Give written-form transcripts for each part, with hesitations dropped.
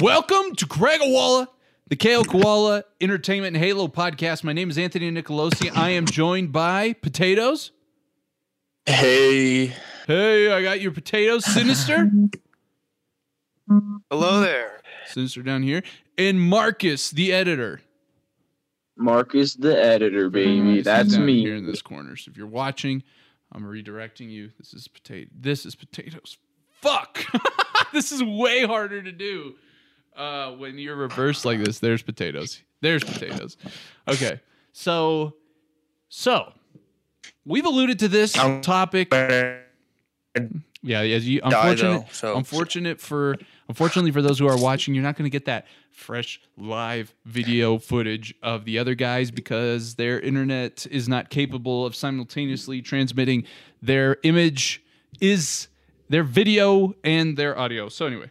Welcome to Craegowalla, the K.O. Koala Entertainment and Halo podcast. My name is Anthony Nicolosi. I am joined by Potatoes. Hey. Hey, I got your potatoes. Sinister. Hello there. Sinister down here. And Marcus, the editor. Marcus, the editor, baby. That's me. Here in this corner. So if you're watching, I'm redirecting you. This is potatoes. Fuck. This is way harder to do. When you're reversed like this, there's potatoes. Okay, so we've alluded to this topic. Unfortunately for those who are watching, you're not going to get that fresh live video footage of the other guys because their internet is not capable of simultaneously transmitting their video and their audio. So anyway,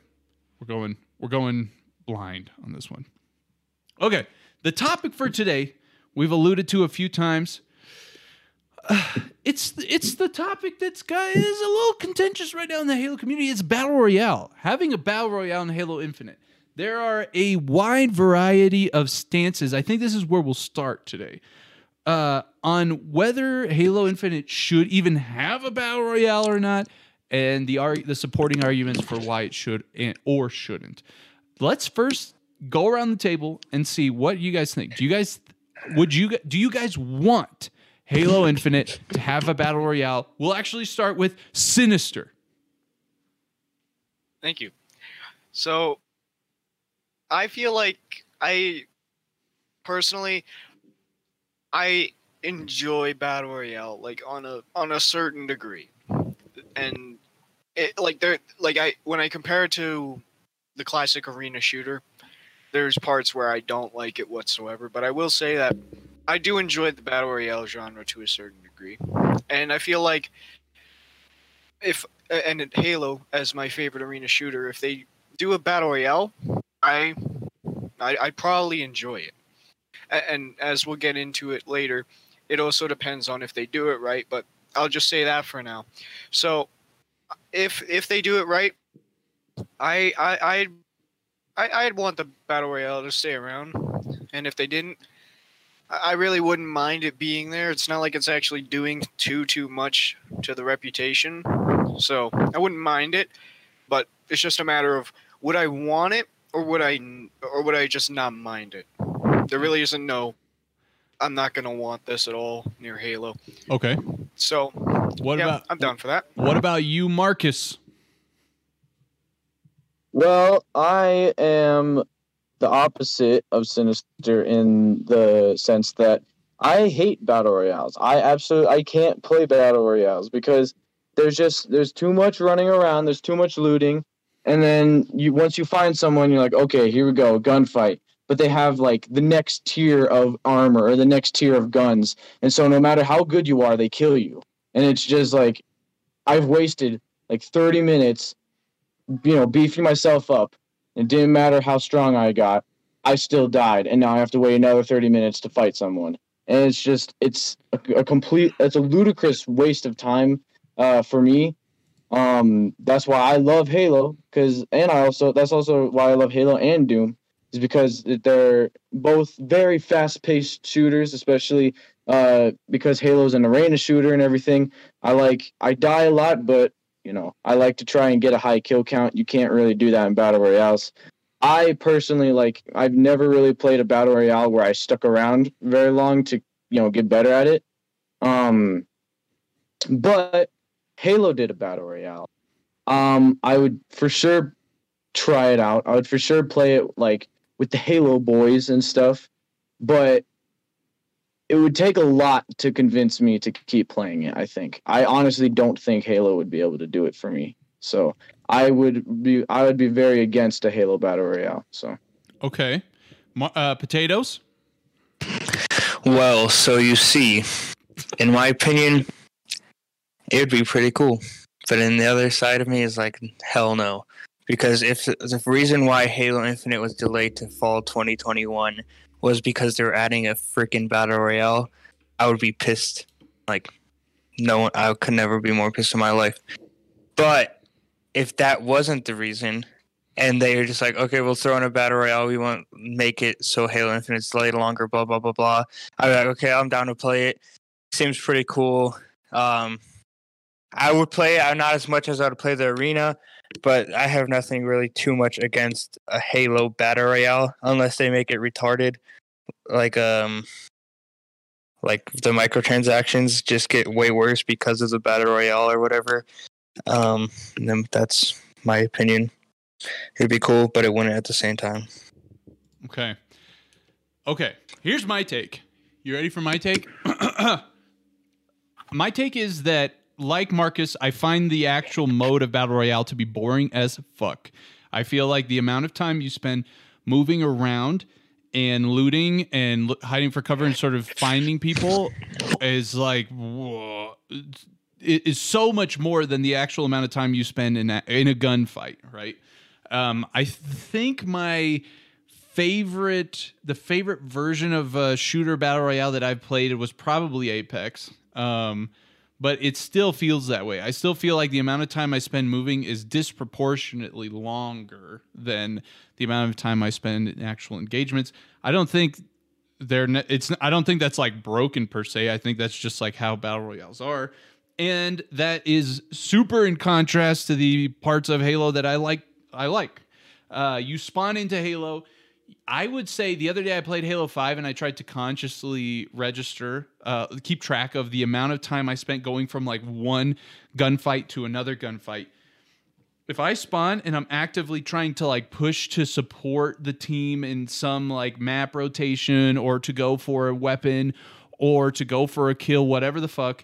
we're going blind on this one. Okay, the topic for today, we've alluded to a few times. It's the topic that's is a little contentious right now in the Halo community. It's Battle Royale. Having a Battle Royale in Halo Infinite. There are a wide variety of stances. I think this is where we'll start today. On whether Halo Infinite should even have a Battle Royale or not, and the supporting arguments for why it should or shouldn't. Let's first go around the table and see what you guys think. Do you guys want Halo Infinite to have a Battle Royale? We'll actually start with Sinister. Thank you. So I feel like I personally enjoy Battle Royale like on a certain degree. And when I compare it to the classic arena shooter, there's parts where I don't like it whatsoever. But I will say that I do enjoy the Battle Royale genre to a certain degree. And I feel like Halo as my favorite arena shooter, if they do a Battle Royale, I'd probably enjoy it. And as we'll get into it later, it also depends on if they do it right, but I'll just say that for now. So, if they do it right, I'd want the Battle Royale to stay around. And if they didn't, I really wouldn't mind it being there. It's not like it's actually doing too much to the reputation. So I wouldn't mind it, but it's just a matter of would I want it or would I just not mind it? There really isn't no. I'm not gonna want this at all near Halo. Okay. So, I'm down for that. What about you, Marcus? Well, I am the opposite of Sinister in the sense that I hate Battle Royales. I can't play Battle Royales because there's too much running around, there's too much looting, and then once you find someone, you're like, okay, here we go, gunfight. But they have like the next tier of armor or the next tier of guns. And so no matter how good you are, they kill you. And it's just like, I've wasted like 30 minutes, beefing myself up. It didn't matter how strong I got. I still died. And now I have to wait another 30 minutes to fight someone. And it's just, it's a ludicrous waste of time for me. That's why I love Halo that's also why I love Halo and Doom. Is because they're both very fast-paced shooters, especially because Halo's an arena shooter and everything. I die a lot, but I like to try and get a high kill count. You can't really do that in Battle Royales. I personally I've never really played a Battle Royale where I stuck around very long to get better at it. But Halo did a Battle Royale. I would for sure try it out. I would for sure play it with the Halo boys and stuff, but it would take a lot to convince me to keep playing it, I think. I honestly don't think Halo would be able to do it for me. So I would be very against a Halo Battle Royale. So okay. Potatoes? Well, so you see, in my opinion, it would be pretty cool. But in the other side of me is like, hell no. Because if the reason why Halo Infinite was delayed to fall 2021 was because they're adding a freaking Battle Royale, I would be pissed. I could never be more pissed in my life. But if that wasn't the reason, And they're just like, okay, we'll throw in a battle royale. We won't make it so Halo Infinite's delayed longer, blah, blah, blah, blah. I'm like, okay, I'm down to play it. Seems pretty cool. I would play it, not as much as I would play the arena, but I have nothing really too much against a Halo battle royale unless they make it retarded. Like the microtransactions just get way worse because of the battle royale or whatever. That's my opinion. It'd be cool, but it wouldn't at the same time. Okay. Okay. Here's my take. You ready for my take? My take is that, like Marcus, I find the actual mode of Battle Royale to be boring as fuck. I feel like the amount of time you spend moving around and looting and hiding for cover and sort of finding people is like... whoa. It is so much more than the actual amount of time you spend in a gunfight, right? I think the favorite version of a shooter battle royale that I've played was probably Apex, but it still feels that way. I still feel like the amount of time I spend moving is disproportionately longer than the amount of time I spend in actual engagements. I don't think I don't think that's like broken per se. I think that's just like how battle royales are. And that is super in contrast to the parts of Halo that I like. You spawn into Halo. I would say the other day I played Halo 5 and I tried to consciously register, keep track of the amount of time I spent going from like one gunfight to another gunfight. If I spawn and I'm actively trying to like push to support the team in some like map rotation or to go for a weapon or to go for a kill, whatever the fuck,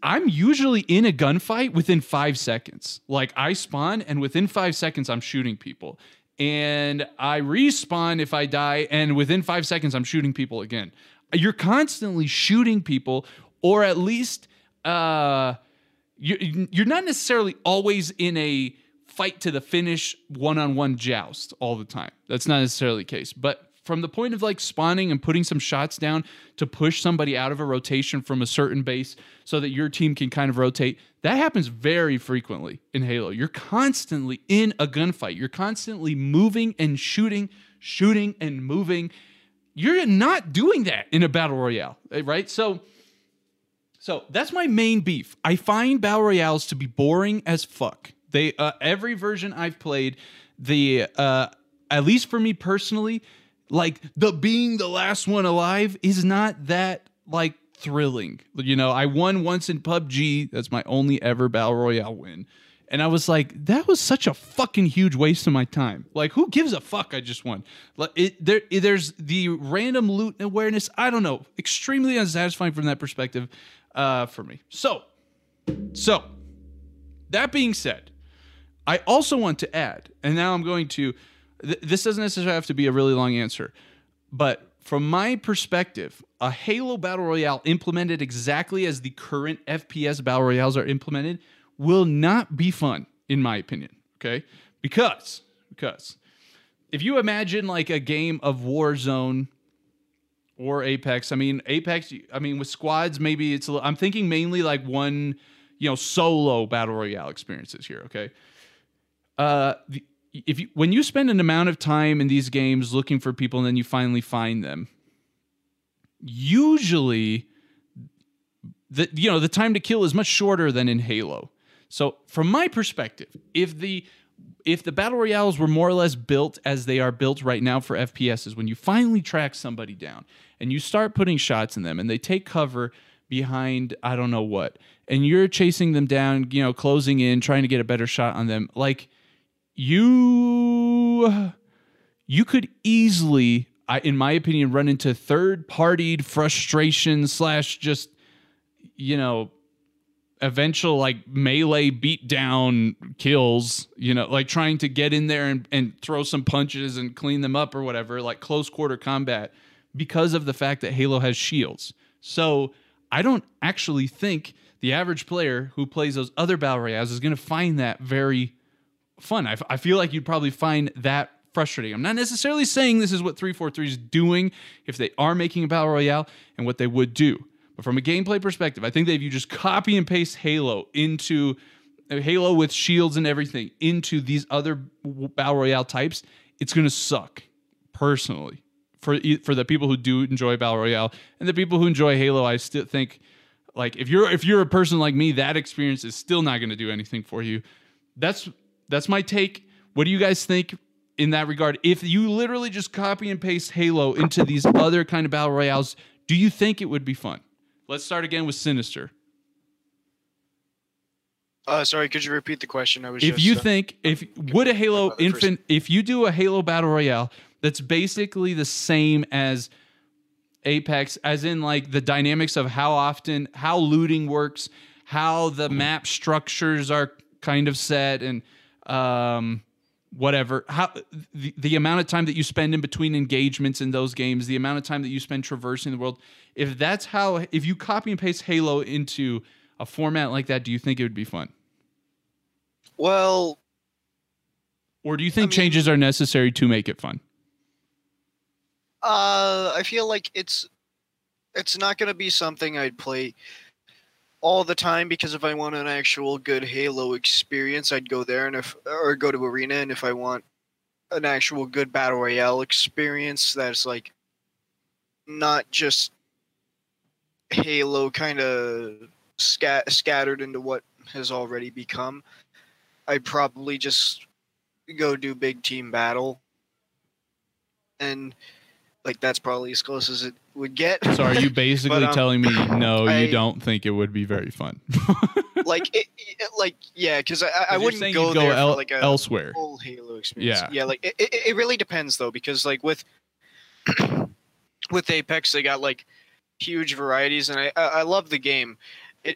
I'm usually in a gunfight within 5 seconds. Like I spawn and within 5 seconds I'm shooting people, and I respawn if I die, and within 5 seconds I'm shooting people again. You're constantly shooting people, or at least you're not necessarily always in a fight to the finish one-on-one joust all the time. That's not necessarily the case, but from the point of like spawning and putting some shots down to push somebody out of a rotation from a certain base so that your team can kind of rotate, that happens very frequently in Halo. You're constantly in a gunfight. You're constantly moving and shooting and moving. You're not doing that in a battle royale, right? So that's my main beef. I find battle royales to be boring as fuck. They every version I've played, at least for me personally, like the being the last one alive is not that like thrilling. You know, I won once in PUBG. That's my only ever battle royale win. And I was like, that was such a fucking huge waste of my time. Like, who gives a fuck? I just won. Like, there's the random loot awareness. I don't know. Extremely unsatisfying from that perspective for me. So that being said, I also want to add, and now I'm going to, this doesn't necessarily have to be a really long answer, but from my perspective, a Halo Battle Royale implemented exactly as the current FPS Battle Royales are implemented will not be fun, in my opinion, okay? Because if you imagine like a game of Warzone or Apex, with squads, maybe it's I'm thinking mainly like one, you know, solo Battle Royale experiences here, okay? When you spend an amount of time in these games looking for people and then you finally find them, usually the time to kill is much shorter than in Halo. So from my perspective, if the battle royales were more or less built as they are built right now for FPSs, when you finally track somebody down and you start putting shots in them and they take cover behind I don't know what, and you're chasing them down, you know, closing in, trying to get a better shot on them, like you could easily, in my opinion, run into third-partied frustration / just, you know, eventual like melee beatdown kills, you know, like trying to get in there and throw some punches and clean them up or whatever, like close-quarter combat, because of the fact that Halo has shields. So I don't actually think the average player who plays those other battle royales is going to find that very fun. I feel like you'd probably find that frustrating. I'm not necessarily saying this is what 343 is doing if they are making a battle royale and what they would do. But from a gameplay perspective, I think that if you just copy and paste Halo into Halo with shields and everything into these other battle royale types, it's going to suck personally for the people who do enjoy battle royale and the people who enjoy Halo. I still think, like, if you're a person like me, that experience is still not going to do anything for you. That's my take. What do you guys think in that regard? If you literally just copy and paste Halo into these other kind of battle royales, do you think it would be fun? Let's start again with Sinister. Sorry, could you repeat the question? Would a Halo Infinite, if you do a Halo battle royale that's basically the same as Apex, as in like the dynamics of how looting works, how the map structures are kind of set, and whatever, how the amount of time that you spend in between engagements in those games, the amount of time that you spend traversing the world, if you copy and paste Halo into a format like that, do you think it would be fun? Well, or do you think changes are necessary to make it fun? I feel like it's not going to be something I'd play all the time, because if I want an actual good Halo experience, I'd go there, or go to Arena, and if I want an actual good battle royale experience that's like not just Halo kind of scattered into what has already become, I'd probably just go do big team battle, and like that's probably as close as it would get. So are you basically telling me no, you don't think it would be very fun? Yeah, because I wouldn't go there for like elsewhere. Whole Halo experience. Yeah, like it really depends though, because like with Apex they got like huge varieties, and I love the game.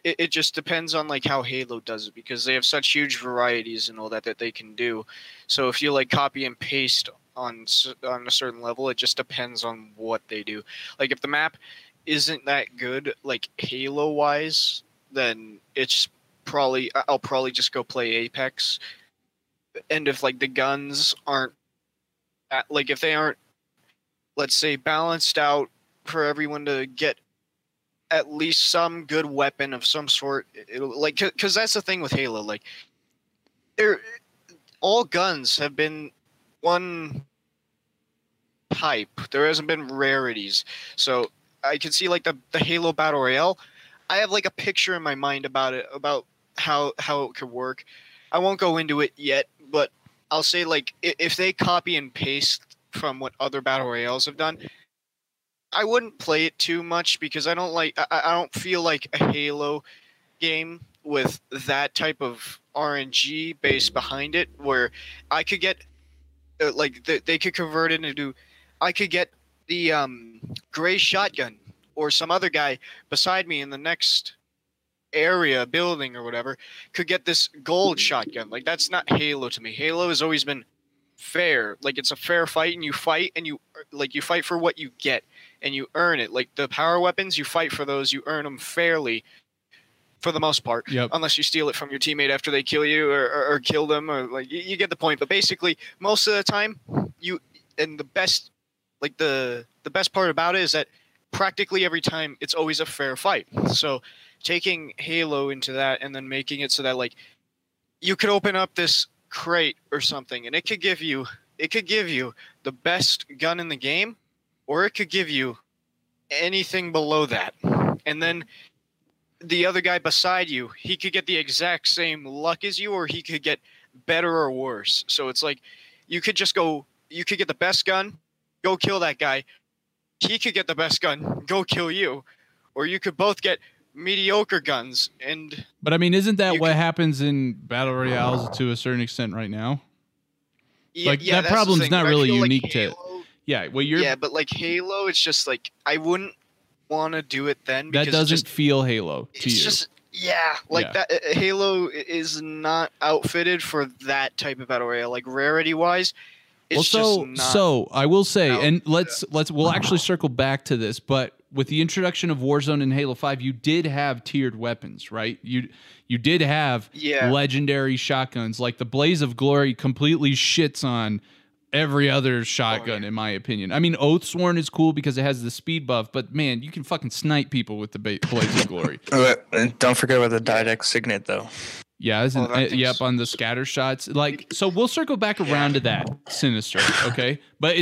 It just depends on like how Halo does it, because they have such huge varieties and all that they can do. So if you like copy and paste on a certain level, it just depends on what they do. Like if the map isn't that good, like Halo wise, then it's probably I'll probably just go play Apex. And if like the guns aren't if they aren't, let's say, balanced out for everyone to get at least some good weapon of some sort, because that's the thing with Halo, like all guns have been one type. There hasn't been rarities. So I can see like the Halo battle royale, I have like a picture in my mind about it, about how it could work. I won't go into it yet, but I'll say like if they copy and paste from what other battle royales have done, I wouldn't play it too much, because I don't feel like a Halo game with that type of RNG base behind it, where I could get they could convert it into, I could get the gray shotgun or some other guy beside me in the next area, building or whatever, could get this gold shotgun. Like that's not Halo to me. Halo has always been fair. Like it's a fair fight, and you fight, and you fight for what you get, and you earn it. Like the power weapons, you fight for those, you earn them fairly for the most part. Yep. Unless you steal it from your teammate after they kill you or kill them, or like you get the point. But basically most of the time the best part about it is that practically every time it's always a fair fight. So taking Halo into that and then making it so that like you could open up this crate or something, and it could give you the best gun in the game, or it could give you anything below that, and then the other guy beside you, he could get the exact same luck as you, or he could get better or worse. So it's like you could get the best gun, go kill that guy. He could get the best gun, go kill you. Or you could both get mediocre guns. But I mean, isn't that what happens in battle royales to a certain extent right now? Yeah, like that problem's not really unique to Halo. Yeah, well, but like Halo, it's just like I wouldn't want to do it then, because that doesn't feel Halo to you. Just that Halo is not outfitted for that type of battle royale, like rarity wise. It's just not. So I will say, and we'll actually circle back to this, but with the introduction of Warzone and Halo 5, you did have tiered weapons, right? You did have legendary shotguns. Like the Blaze of Glory completely shits on every other shotgun, in my opinion. I mean, Oathsworn is cool because it has the speed buff, but man, you can fucking snipe people with the Blaze of Glory. Don't forget about the Didact Signet, though. Yeah, yep, on the scatter shots. Like, so we'll circle back around to that, Sinister, okay? But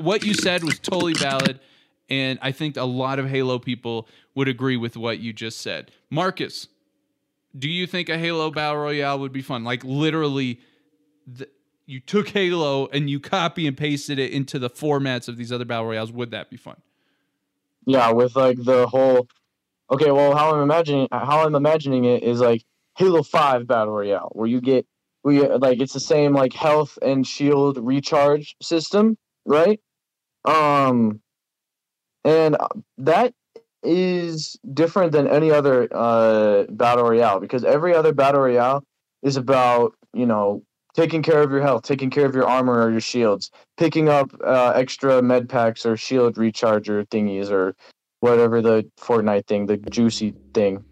what you said was totally valid, and I think a lot of Halo people would agree with what you just said. Marcus, do you think a Halo Battle Royale would be fun? Like, literally, you took Halo and you copy and pasted it into the formats of these other Battle Royales. Would that be fun? Yeah, with, like, the whole... Okay, well, how I'm imagining it is, like, Halo 5 Battle Royale, where you get, like, it's the same, like, health and shield recharge system, right? And that is different than any other Battle Royale, because every other Battle Royale is about, you know, taking care of your health, taking care of your armor or your shields, picking up extra med packs or shield recharger thingies or whatever the Fortnite thing, the juicy thing.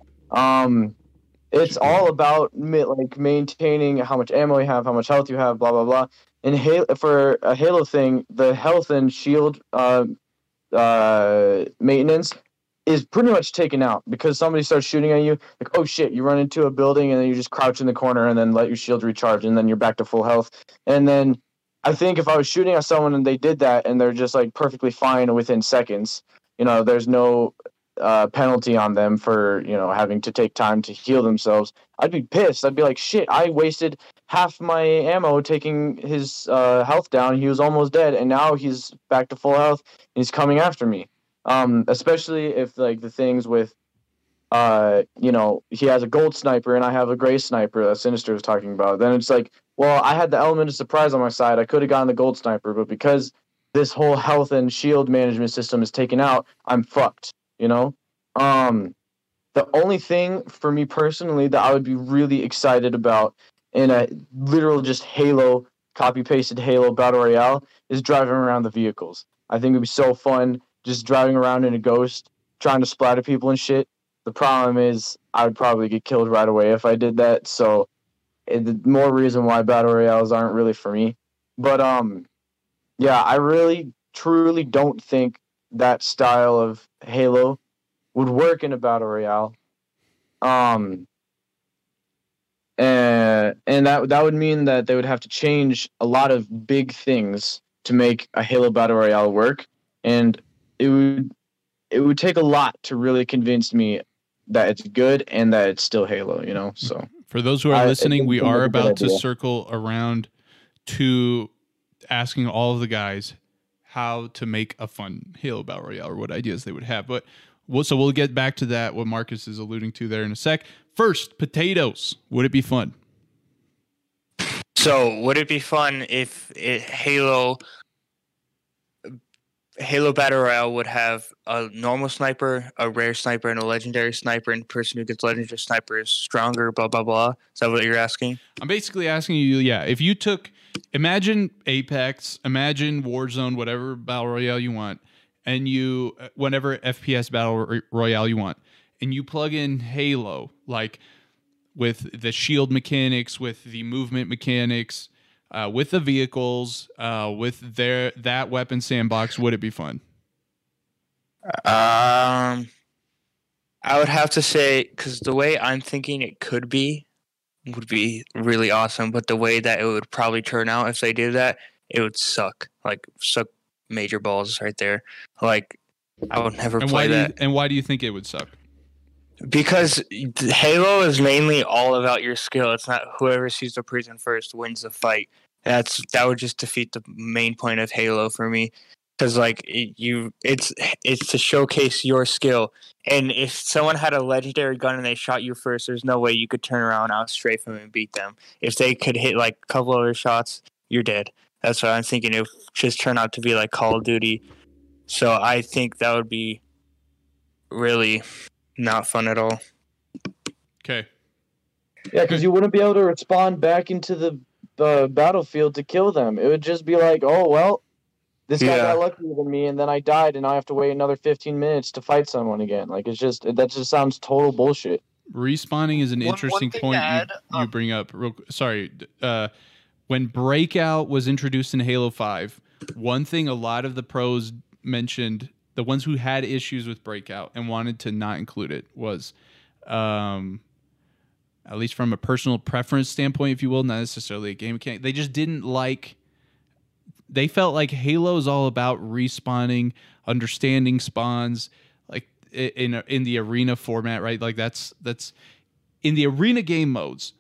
It's all about like maintaining how much ammo you have, how much health you have, blah blah blah. And for a Halo thing, the health and shield maintenance is pretty much taken out because somebody starts shooting at you. Like, oh shit, you run into a building and then you just crouch in the corner and then let your shield recharge and then you're back to full health. And then I think if I was shooting at someone and they did that and they're just like perfectly fine within seconds, you know, there's no penalty on them for, you know, having to take time to heal themselves, I'd be pissed. I'd be like, shit, I wasted half my ammo taking his health down. He was almost dead and now he's back to full health and he's coming after me. Especially if, like, the things with you know, he has a gold sniper and I have a gray sniper that Sinister was talking about, then it's like, well, I had the element of surprise on my side. I could have gotten the gold sniper, but because this whole health and shield management system is taken out, I'm fucked. You know, the only thing for me personally that I would be really excited about in a literal just Halo, copy-pasted Halo Battle Royale is driving around the vehicles. I think it would be so fun just driving around in a Ghost, trying to splatter people and shit. The problem is I would probably get killed right away if I did that. So the more reason why Battle Royales aren't really for me. But yeah, I really, truly don't think that style of Halo would work in a Battle Royale. And that would mean that they would have to change a lot of big things to make a Halo Battle Royale work. And it would take a lot to really convince me that it's good and that it's still Halo, you know? So for those who are listening, we are about to circle around to asking all of the guys how to make a fun Halo Battle Royale or what ideas they would have. But so we'll get back to that, what Marcus is alluding to there in a sec. First, potatoes. Would it be fun? So would it be fun if Halo Battle Royale would have a normal sniper, a rare sniper, and a legendary sniper, and the person who gets legendary sniper is stronger, blah, blah, blah? Is that what you're asking? I'm basically asking you, yeah, if you took... Imagine Apex, imagine Warzone, whatever battle royale you want, and whatever FPS battle royale you want, and you plug in Halo, like with the shield mechanics, with the movement mechanics, with the vehicles, with that weapon sandbox, would it be fun? I would have to say, because the way I'm thinking it could be, would be really awesome, but the way that it would probably turn out if they did that, it would suck. Like, suck major balls right there. Like, I would never play that. And why do you think it would suck? Because Halo is mainly all about your skill. It's not whoever sees the prison first wins the fight. That would just defeat the main point of Halo for me. Because, like, it's to showcase your skill. And if someone had a legendary gun and they shot you first, there's no way you could turn around, out strafe them, and beat them. If they could hit, like, a couple other shots, you're dead. That's what I'm thinking. It would just turn out to be like Call of Duty. So I think that would be really not fun at all. Okay. Yeah, because you wouldn't be able to respond back into the battlefield to kill them. It would just be like, oh, well, this guy got luckier than me, and then I died, and now I have to wait another 15 minutes to fight someone again. Like, it's just, that just sounds total bullshit. Respawning is an interesting point you bring up. Sorry. When Breakout was introduced in Halo 5, one thing a lot of the pros mentioned, the ones who had issues with Breakout and wanted to not include it, was at least from a personal preference standpoint, if you will, not necessarily a game mechanic. They just didn't like... They felt like Halo is all about respawning, understanding spawns, like in the arena format, right? Like that's in the arena game modes,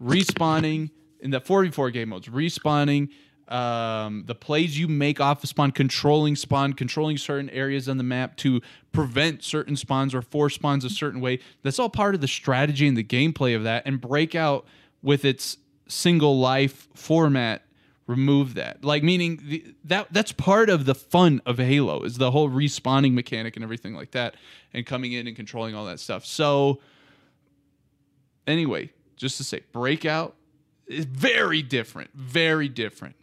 respawning in the 4v4 game modes, respawning, the plays you make off of spawn, controlling certain areas on the map to prevent certain spawns or force spawns a certain way. That's all part of the strategy and the gameplay of that. And Breakout, with its single life format, remove that. Like, meaning that's part of the fun of Halo, is the whole respawning mechanic and everything like that, and coming in and controlling all that stuff. So anyway, just to say, Breakout is very different,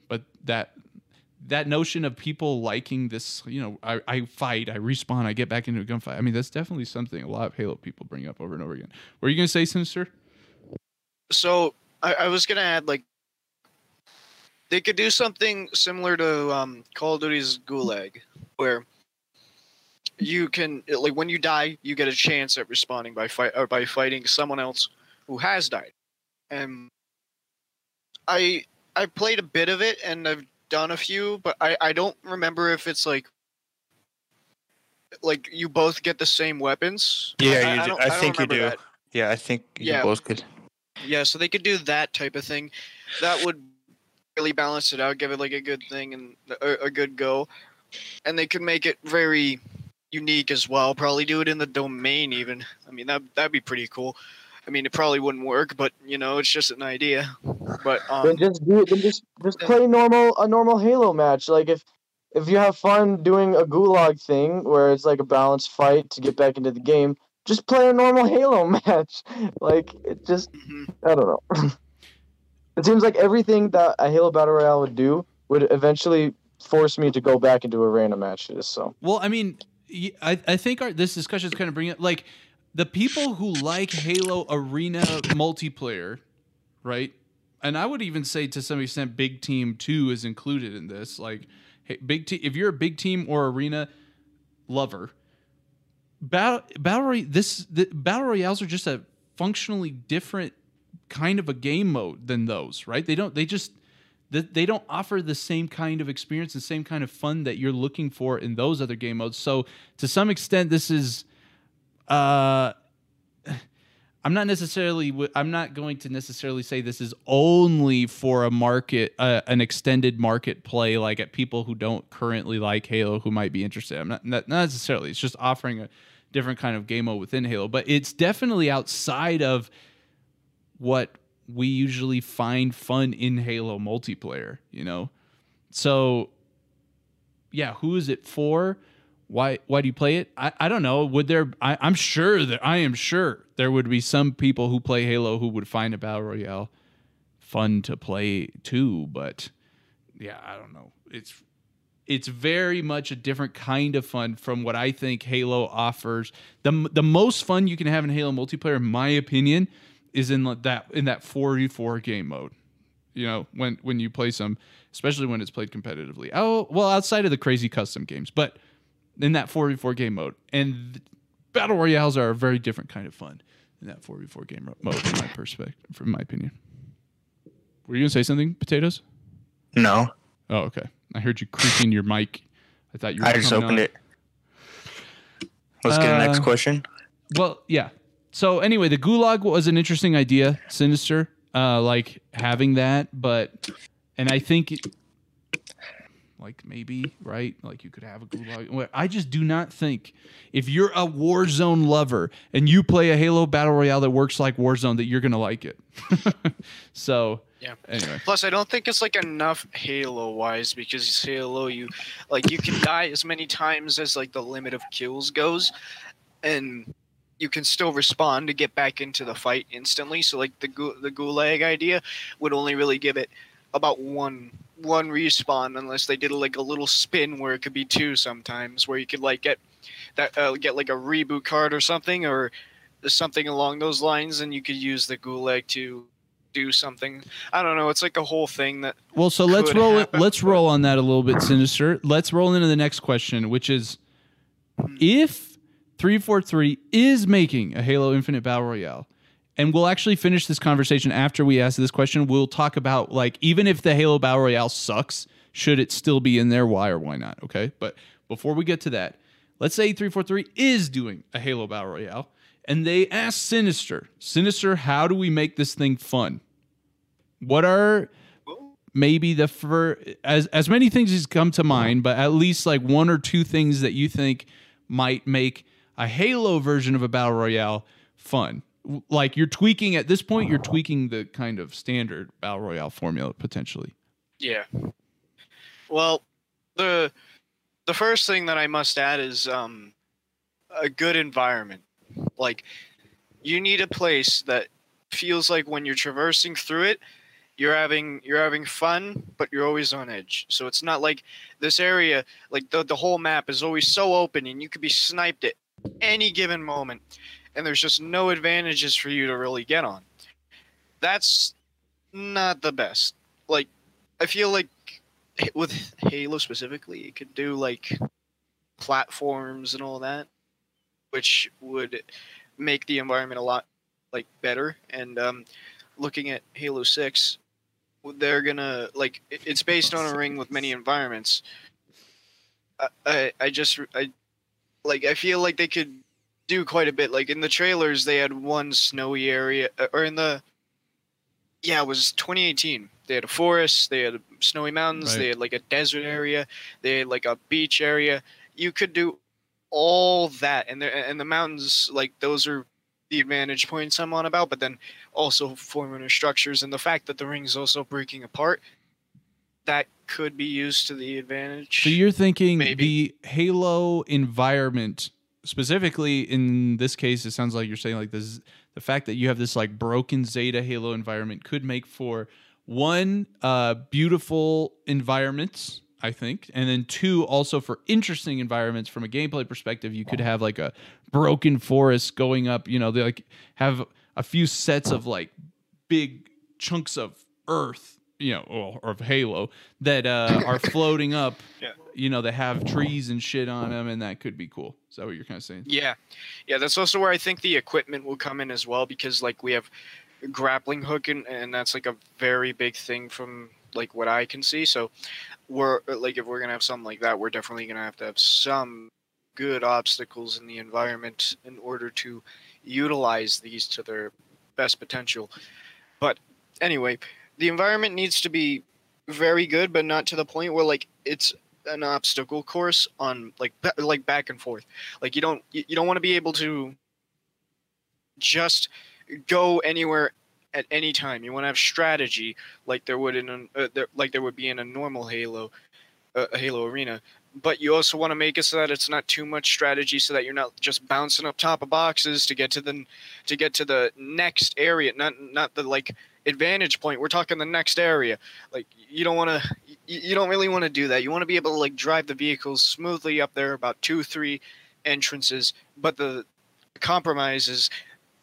but that notion of people liking this, you know, I fight, I respawn, I get back into a gunfight. I mean, that's definitely something a lot of Halo people bring up over and over again. Were you going to say, Sinister? So I was going to add, like, they could do something similar to Call of Duty's Gulag, where you can, like, when you die, you get a chance at respawning by fighting someone else who has died. And I played a bit of it, and I've done a few, but I don't remember if it's like you both get the same weapons. Yeah, you do. I think you do. That. Yeah, I think you both could. Yeah, so they could do that type of thing. That would really balance it out, give it like a good thing and a good go, and they could make it very unique as well. Probably do it in the domain even. I mean, that'd be pretty cool. I mean, it probably wouldn't work, but you know, it's just an idea. But then just do it. Then just play a normal Halo match. Like if you have fun doing a Gulag thing where it's like a balanced fight to get back into the game, just play a normal Halo match. Like it just I don't know. It seems like everything that a Halo Battle Royale would do would eventually force me to go back into arena matches. So, well, I mean, I think this discussion is kind of bringing up, like, the people who like Halo arena multiplayer, right? And I would even say to some extent Big Team 2 is included in this. Like, hey, Big Team, if you're a Big Team or arena lover, battle royales are just a functionally different kind of a game mode than those, right? They don't offer the same kind of experience and same kind of fun that you're looking for in those other game modes. So to some extent, this is I'm not going to necessarily say this is only for a market, an extended market play, like at people who don't currently like Halo who might be interested. I'm not necessarily. It's just offering a different kind of game mode within Halo, but it's definitely outside of what we usually find fun in Halo multiplayer, you know? So yeah, who is it for? Why do you play it? I don't know. Would there, I am sure there would be some people who play Halo who would find a battle royale fun to play too, but yeah, I don't know. It's very much a different kind of fun from what I think Halo offers. The most fun you can have in Halo multiplayer, in my opinion, is in that 4v4 game mode, you know, when you play some, especially when it's played competitively. Oh, well, outside of the crazy custom games, but in that 4v4 game mode. And battle royales are a very different kind of fun in that 4v4 game mode, from my perspective, from my opinion. Were you gonna say something, Potatoes? No. Oh, okay. I heard you creaking your mic. I thought you were. I just opened it. Let's get the next question. Well, yeah. So anyway, the Gulag was an interesting idea, Sinister, like having that, and I think it, like, maybe, right? Like, you could have a Gulag. I just do not think, if you're a Warzone lover and you play a Halo Battle Royale that works like Warzone, that you're going to like it. So, yeah. Anyway. Plus, I don't think it's, like, enough Halo-wise, because Halo, you can die as many times as, like, the limit of kills goes, and you can still respawn to get back into the fight instantly. So like the Gulag idea would only really give it about one respawn, unless they did like a little spin where it could be two sometimes, where you could like get like a reboot card or something, or something along those lines, and you could use the Gulag to do something. I don't know. It's like a whole thing that. Well, so let's roll on that a little bit, Sinister. Let's roll into the next question, which is if 343 is making a Halo Infinite Battle Royale, And we'll actually finish this conversation after we ask this question. We'll talk about, like, even if the Halo Battle Royale sucks, should it still be in there? Why or why not? Okay. But before we get to that, let's say 343 is doing a Halo Battle Royale and they ask Sinister, how do we make this thing fun? What are maybe the as many things as come to mind, but at least like one or two things that you think might make a Halo version of a Battle Royale fun? Like, you're tweaking at this point, you're tweaking the kind of standard Battle Royale formula potentially. Yeah. Well, the first thing that I must add is a good environment. Like, you need a place that feels like when you're traversing through it, you're having fun, but you're always on edge. So it's not like this area, like the whole map is always so open and you could be sniped at any given moment. And there's just no advantages for you to really get on. That's not the best. Like, I feel like with Halo specifically, it could do like platforms and all that, which would make the environment a lot like better. And looking at Halo 6, they're gonna, like, it's based on a ring with many environments. I feel like they could do quite a bit. Like in the trailers, they had one snowy area, or in the, yeah, it was 2018. They had a forest, they had snowy mountains, right. They had like a desert area, they had like a beach area. You could do all that, and the mountains, like, those are the advantage points I'm on about. But then also Forerunner structures, and the fact that the ring's also breaking apart, that could be used to the advantage. So you're thinking maybe the Halo environment. Specifically, in this case, it sounds like you're saying like this: the fact that you have this like broken Zeta Halo environment could make for one, beautiful environments, I think, and then two, also for interesting environments from a gameplay perspective. You could have like a broken forest going up, you know, they like have a few sets of like big chunks of earth, you know, or of Halo that are floating up. Yeah. You know, they have trees and shit on them, and that could be cool. Is that what you're kind of saying? Yeah. Yeah, that's also where I think the equipment will come in as well, because, like, we have grappling hook, and that's, like, a very big thing from, like, what I can see. So, we're like, if we're going to have something like that, we're definitely going to have some good obstacles in the environment in order to utilize these to their best potential. But, anyway, the environment needs to be very good, but not to the point where, like, it's an obstacle course on like back and forth. Like, you don't want to be able to just go anywhere at any time. You want to have strategy, like there would be in a normal Halo Halo arena. But you also want to make it so that it's not too much strategy, so that you're not just bouncing up top of boxes to get to the next area. Not the like advantage point. We're talking the next area. Like, you don't really want to do that. You want to be able to like drive the vehicles smoothly up there, about 2-3 entrances. But the compromise is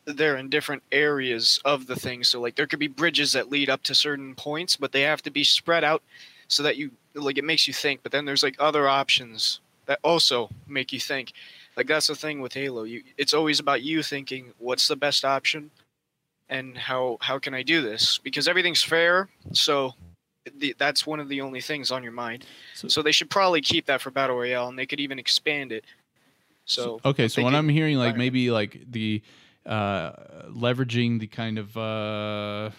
they're in different areas of the thing. So like there could be bridges that lead up to certain points, but they have to be spread out so that you like it makes you think. But then there's like other options that also make you think. Like that's the thing with Halo. It's always about you thinking, what's the best option? And how can I do this? Because everything's fair, so that's one of the only things on your mind. So they should probably keep that for Battle Royale, and they could even expand it. So what I'm hearing, like maybe like the leveraging the kind of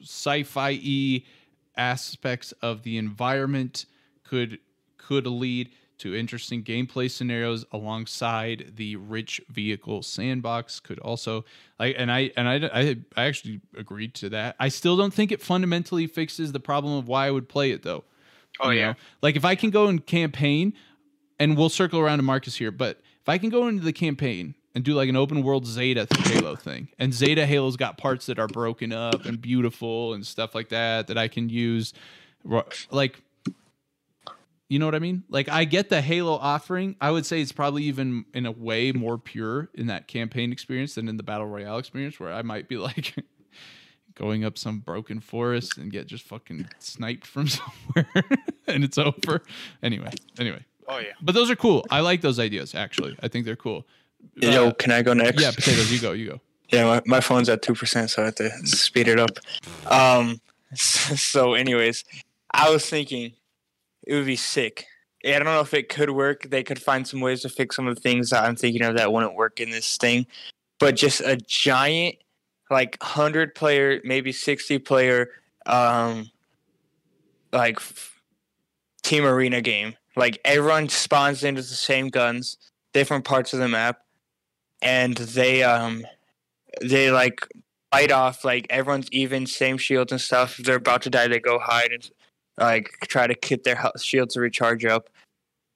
sci-fi-y aspects of the environment could lead to interesting gameplay scenarios alongside the rich vehicle sandbox could also I actually agreed to that. I still don't think it fundamentally fixes the problem of why I would play it though. Oh yeah. You know? Like if I can go in campaign, and we'll circle around to Marcus here, but if I can go into the campaign and do like an open world Zeta Halo thing, and Zeta Halo's got parts that are broken up and beautiful and stuff like that I can use, like, you know what I mean? Like, I get the Halo offering. I would say it's probably even in a way more pure in that campaign experience than in the Battle Royale experience, where I might be like going up some broken forest and get just fucking sniped from somewhere and it's over. Anyway. Oh yeah. But those are cool. I like those ideas, actually. I think they're cool. Yo, can I go next? Yeah, potatoes, you go. Yeah, my phone's at 2%, so I have to speed it up. So anyways, I was thinking it would be sick. I don't know if it could work. They could find some ways to fix some of the things that I'm thinking of that wouldn't work in this thing. But just a giant, like, 100-player, maybe 60-player, like, team arena game. Like, everyone spawns in with the same guns, different parts of the map, and they like fight off, like everyone's even, same shields and stuff. If they're about to die, they go hide and like try to get their shields to recharge up.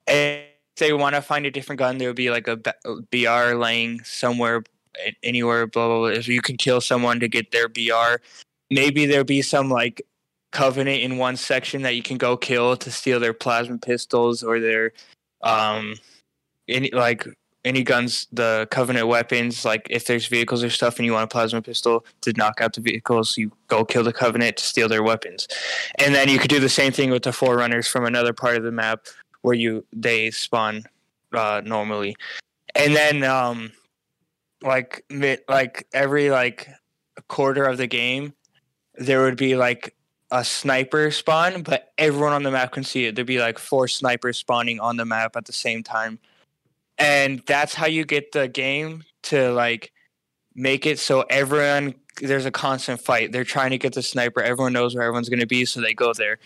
And if they want to find a different gun, there would be like a BR laying somewhere, anywhere, blah, blah, blah. So you can kill someone to get their BR. Maybe there'll be some like Covenant in one section that you can go kill to steal their plasma pistols or their any guns, the Covenant weapons. Like if there's vehicles or stuff and you want a plasma pistol to knock out the vehicles, you go kill the Covenant to steal their weapons. And then you could do the same thing with the Forerunners from another part of the map where they spawn normally. And then every like quarter of the game there would be like a sniper spawn, but everyone on the map can see it. There'd be like 4 snipers spawning on the map at the same time. And that's how you get the game to, like, make it so everyone, there's a constant fight. They're trying to get the sniper. Everyone knows where everyone's going to be, so they go there.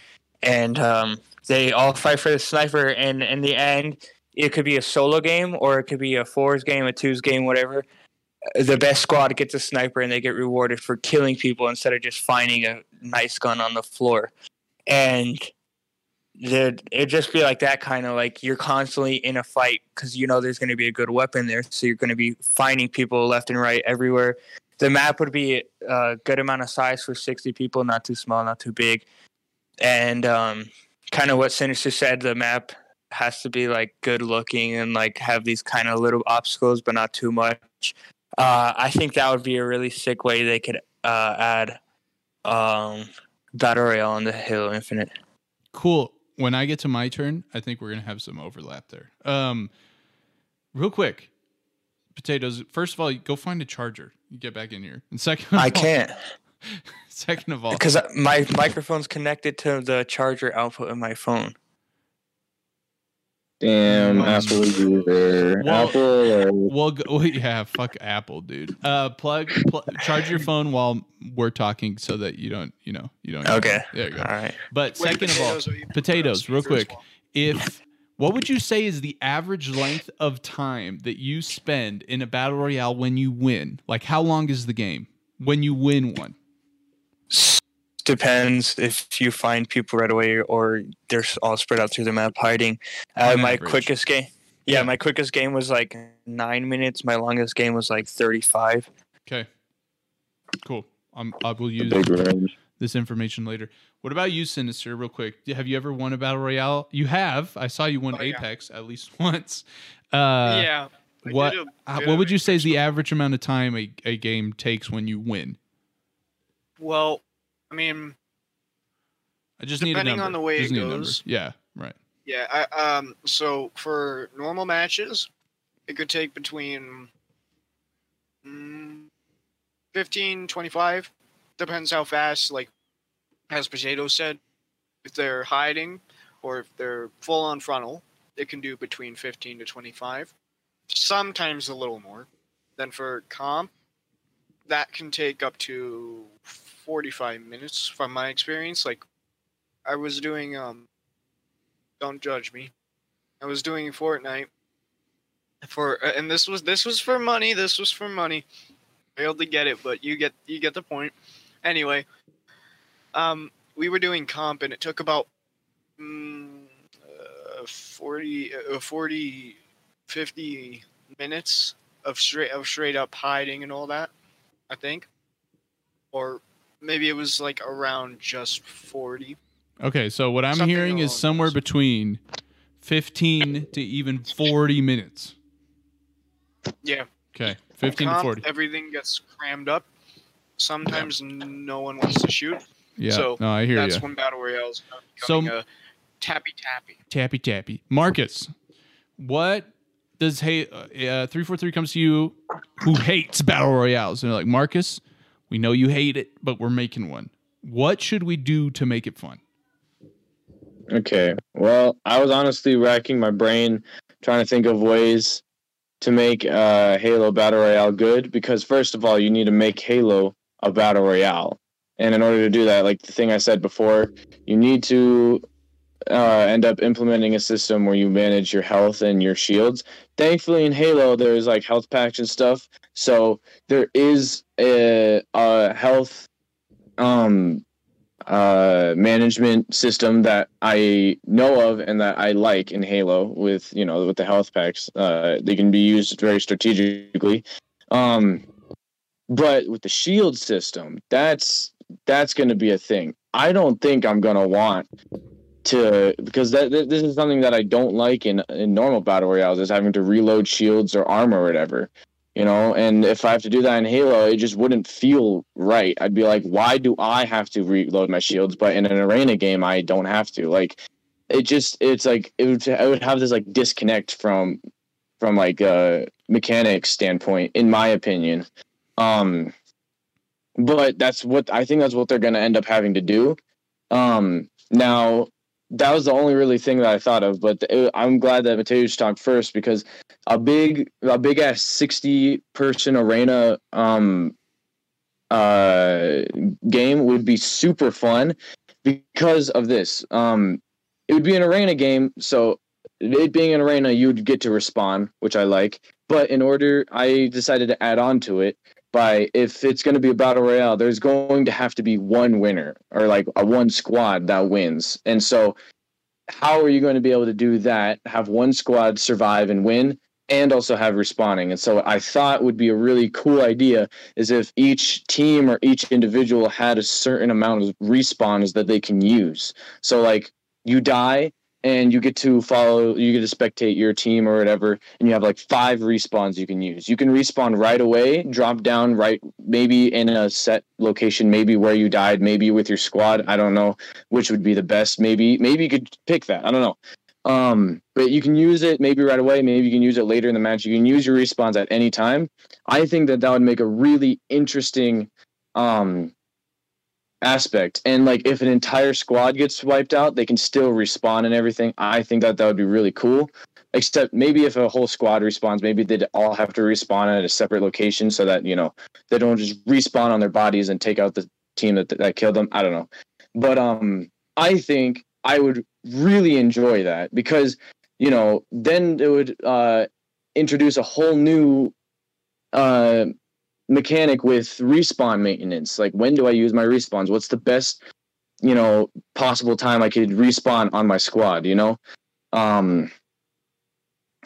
And they all fight for the sniper. And in the end, it could be a solo game, or it could be a 4s game, a 2s game, whatever. The best squad gets a sniper, and they get rewarded for killing people instead of just finding a nice gun on the floor. And it'd just be like that kind of, like, you're constantly in a fight because you know there's going to be a good weapon there, so you're going to be finding people left and right everywhere. The map would be a good amount of size for 60 people, not too small, not too big. And kind of what Sinister said, the map has to be, like, good looking and, like, have these kind of little obstacles but not too much. I think that would be a really sick way they could add Battle Royale into Halo Infinite. Cool. When I get to my turn, I think we're going to have some overlap there. Real quick, Potatoes, first of all, go find a charger. You get back in here. And second of all, I can't. Second of all, because my microphone's connected to the charger output of my phone. Damn, Apple is either. Well, Apple. Well, yeah, fuck Apple, dude. Charge your phone while we're talking so that you don't. Okay. There you go. All right. But Potatoes, real quick. What would you say is the average length of time that you spend in a battle royale when you win? Like, how long is the game when you win one? Depends if you find people right away or they're all spread out through the map hiding. My quickest game was like 9 minutes. My longest game was like 35. Okay, cool. I will use this information later. What about you, Sinister? Real quick, have you ever won a battle royale? You have. I saw you won Apex at least once. Yeah. What would you say is the average amount of time a game takes when you win? Well, I mean, I just depending on the way it goes. Yeah, right. Yeah, so for normal matches, it could take between 15, 25. Depends how fast, like, as Potato said, if they're hiding or if they're full on frontal, it can do between 15 to 25. Sometimes a little more. Then for comp, that can take up to 45 minutes from my experience. Like, I was doing don't judge me, I was doing Fortnite for and this was for money. Failed to get it, but you get the point. Anyway, we were doing comp and it took about 50 minutes of straight up hiding and all that, I think, or maybe it was like around just 40. Okay, so what I'm hearing is somewhere between 15 to even 40 minutes. Yeah. Okay, 15 to 40. Everything gets crammed up. Sometimes no one wants to shoot. Yeah, so no, I hear you. That's when Battle Royale's becoming a tappy-tappy. Marcus, what does 343 comes to you who hates battle royales, and they're like, Marcus, we know you hate it, but we're making one. What should we do to make it fun? Okay, well, I was honestly racking my brain trying to think of ways to make Halo Battle Royale good, because first of all, you need to make Halo a Battle Royale. And in order to do that, like the thing I said before, you need to end up implementing a system where you manage your health and your shields. Thankfully, in Halo, there's like health packs and stuff. So there is a health management system that I know of and that I like in Halo with, you know, with the health packs. They can be used very strategically. But with the shield system, that's going to be a thing. I don't think I'm going to want to, because this is something that I don't like in normal battle royales, is having to reload shields or armor or whatever. You know, and if I have to do that in Halo, it just wouldn't feel right. I'd be like, why do I have to reload my shields? But in an arena game, I don't have to. Like, it just, it's like, I would have this like disconnect from like a mechanics standpoint, in my opinion. But that's what, I think that's what they're going to end up having to do. Now, that was the only really thing that I thought of, but I'm glad that Mateusz talked first, because a big ass 60-person arena game would be super fun because of this. It would be an arena game, so it being an arena, you'd get to respawn, which I like. But in order, I decided to add on to it by, if it's going to be a battle royale, there's going to have to be one winner, or like a one squad that wins. And so how are you going to be able to do that? Have one squad survive and win, and also have respawning. And so I thought would be a really cool idea is if each team or each individual had a certain amount of respawns that they can use. So like you die and you get to spectate your team or whatever, and you have like 5 respawns you can use. You can respawn right away, drop down right, maybe in a set location, maybe where you died, maybe with your squad. I don't know which would be the best. Maybe you could pick that. I don't know. But you can use it maybe right away. Maybe you can use it later in the match. You can use your respawns at any time. I think that would make a really interesting aspect. And like if an entire squad gets wiped out, they can still respawn and everything. I think that would be really cool, except maybe if a whole squad respawns, maybe they'd all have to respawn at a separate location so that, you know, they don't just respawn on their bodies and take out the team that killed them. I don't know, but I think I would really enjoy that, because, you know, then it would introduce a whole new mechanic with respawn maintenance. Like, when do I use my respawns? What's the best, you know, possible time I could respawn on my squad, you know? I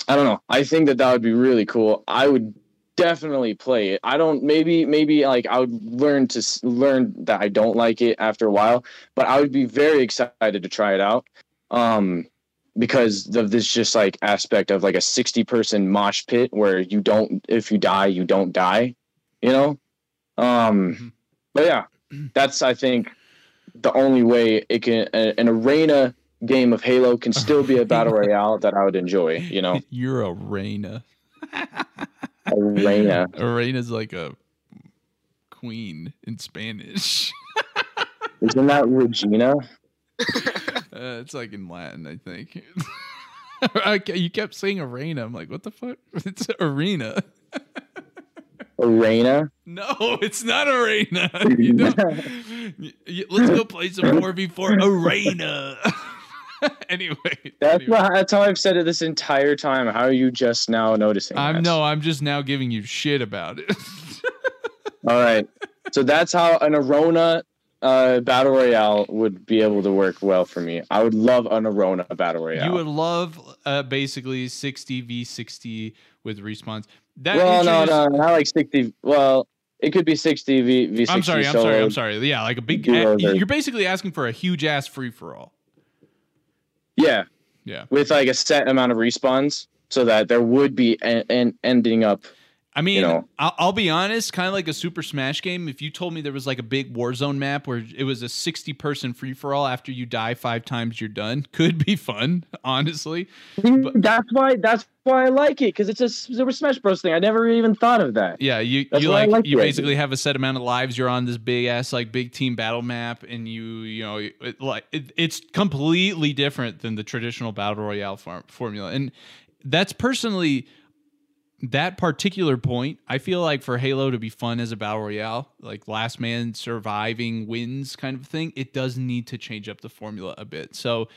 don't know. I think that would be really cool. I would definitely play it. I don't, maybe like I would learn that I don't like it after a while, but I would be very excited to try it out. Because of this just like aspect of like a 60-person mosh pit where you don't, if you die, you don't die. You know, but yeah, that's, I think, the only way it can, an arena game of Halo can still be a battle royale that I would enjoy, you know. You're arena. Arena. Arena's like a queen in Spanish. Isn't that Regina? It's like in Latin, I think. You kept saying arena. I'm like, what the fuck? It's arena. Arena? No, it's not arena. You don't. Let's go play some 4v4 arena. Anyway. That's how I've said it this entire time. How are you just now noticing? I'm just now giving you shit about it. All right. So that's how an arena battle royale would be able to work well for me. I would love an arena battle royale. You would love basically 60v60 with respawns. That no, not like 60. Well, it could be 60v60. I'm sorry. Yeah, like a big. You're basically asking for a huge ass free for all. Yeah. With like a set amount of respawns, so that there would be an ending up I mean, you know, I'll be honest, kind of like a Super Smash game. If you told me there was like a big Warzone map where it was a 60-person free-for-all, after you die 5 times, you're done, could be fun, honestly. But that's why I like it, because it's a Super Smash Bros. Thing. I never even thought of that. Yeah, you basically have a set amount of lives. You're on this big-ass, like, big team battle map, and it's completely different than the traditional Battle Royale formula. And that's personally... that particular point, I feel like for Halo to be fun as a battle royale, like last man surviving wins kind of thing, it does need to change up the formula a bit. So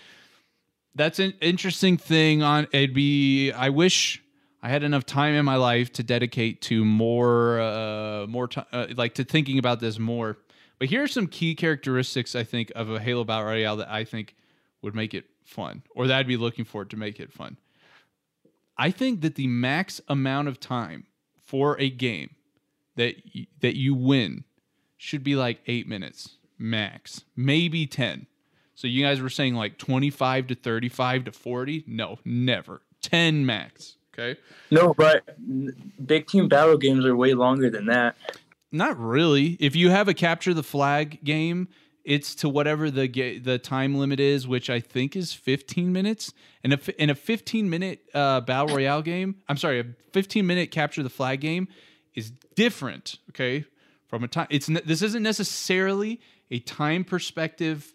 that's an interesting thing. I wish I had enough time in my life to dedicate to more to thinking about this more. But here are some key characteristics I think of a Halo battle royale that I think would make it fun, or that I'd be looking for to make it fun. I think that the max amount of time for a game that you win should be like 8 minutes max, maybe 10. So you guys were saying like 25 to 35 to 40? No, never. 10 max, okay? No, but big team battle games are way longer than that. Not really. If you have a capture the flag game, it's to whatever the time limit is, which I think is 15 minutes. And in a 15-minute battle royale game, I'm sorry, a 15-minute capture the flag game is different, okay? From a time, this isn't necessarily a time perspective.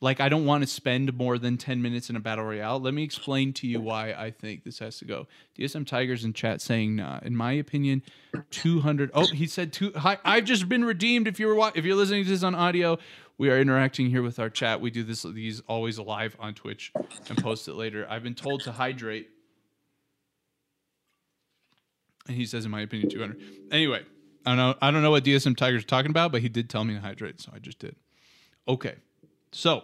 Like, I don't want to spend more than 10 minutes in a battle royale. Let me explain to you why I think this has to go. DSM Tigers in chat saying, nah, in my opinion, 200. Oh, he said two. Hi, I've just been redeemed. If you're listening to this on audio, we are interacting here with our chat. We do these always live on Twitch and post it later. I've been told to hydrate. And he says, in my opinion, 200. Anyway, I don't know what DSM Tigers are talking about, but he did tell me to hydrate, so I just did. Okay. So,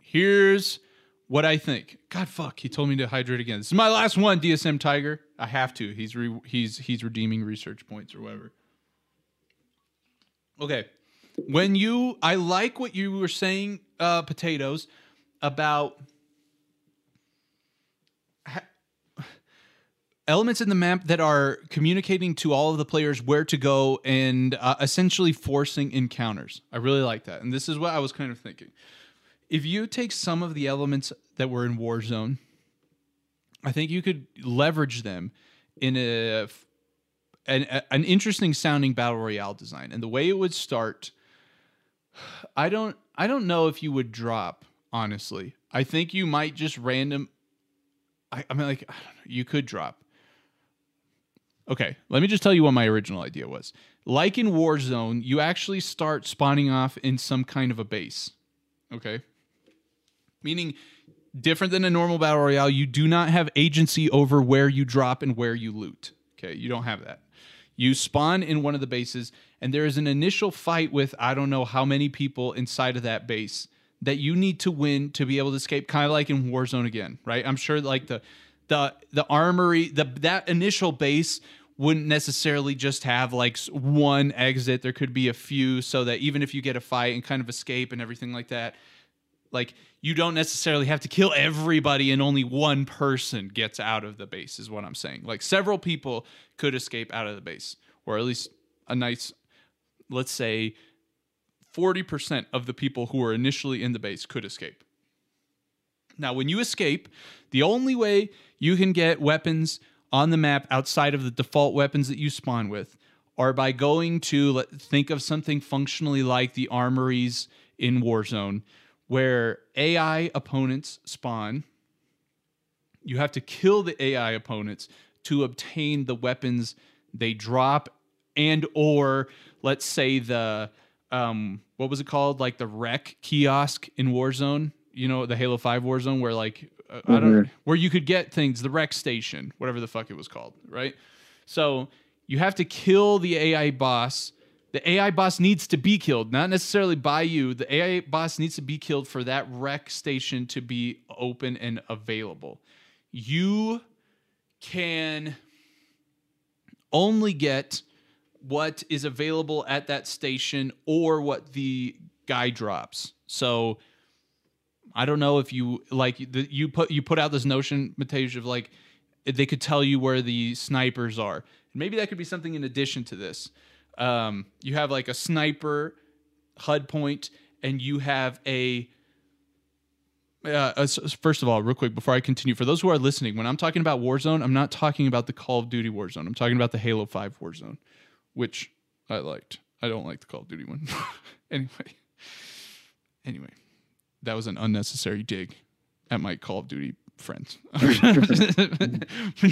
here's what I think. God, fuck, he told me to hydrate again. This is my last one, DSM Tiger. I have to. He's redeeming research points or whatever. Okay. I like what you were saying, Potatoes, about elements in the map that are communicating to all of the players where to go and essentially forcing encounters. I really like that. And this is what I was kind of thinking. If you take some of the elements that were in Warzone, I think you could leverage them in an interesting sounding battle royale design. And the way it would start, I don't know if you would drop, honestly. I think you might just I don't know, you could drop. Okay, let me just tell you what my original idea was. Like in Warzone, you actually start spawning off in some kind of a base, okay? Meaning, different than a normal battle royale, you do not have agency over where you drop and where you loot, okay? You don't have that. You spawn in one of the bases, and there is an initial fight with I don't know how many people inside of that base that you need to win to be able to escape, kind of like in Warzone again, right? I'm sure like the armory, that initial base wouldn't necessarily just have like one exit. There could be a few, so that even if you get a fight and kind of escape and everything like that, like you don't necessarily have to kill everybody and only one person gets out of the base is what I'm saying. Like several people could escape out of the base, or at least a nice, let's say 40% of the people who were initially in the base could escape. Now, when you escape, the only way you can get weapons on the map outside of the default weapons that you spawn with are by going to, think of something functionally like the armories in Warzone, where AI opponents spawn. You have to kill the AI opponents to obtain the weapons they drop, and or let's say the, what was it called? Like the wreck kiosk in Warzone. You know, the Halo 5 Warzone where like, I don't know, where you could get things, the rec station, whatever the fuck it was called, right? So you have to kill the AI boss. The AI boss needs to be killed, not necessarily by you. The AI boss needs to be killed for that rec station to be open and available. You can only get what is available at that station or what the guy drops. So I don't know if you put out this notion, Matej, of like they could tell you where the snipers are. Maybe that could be something in addition to this. You have like a sniper HUD point, and you have a... first of all, real quick, before I continue, for those who are listening, when I'm talking about Warzone, I'm not talking about the Call of Duty Warzone. I'm talking about the Halo 5 Warzone, which I liked. I don't like the Call of Duty one. Anyway, that was an unnecessary dig at my Call of Duty friends. We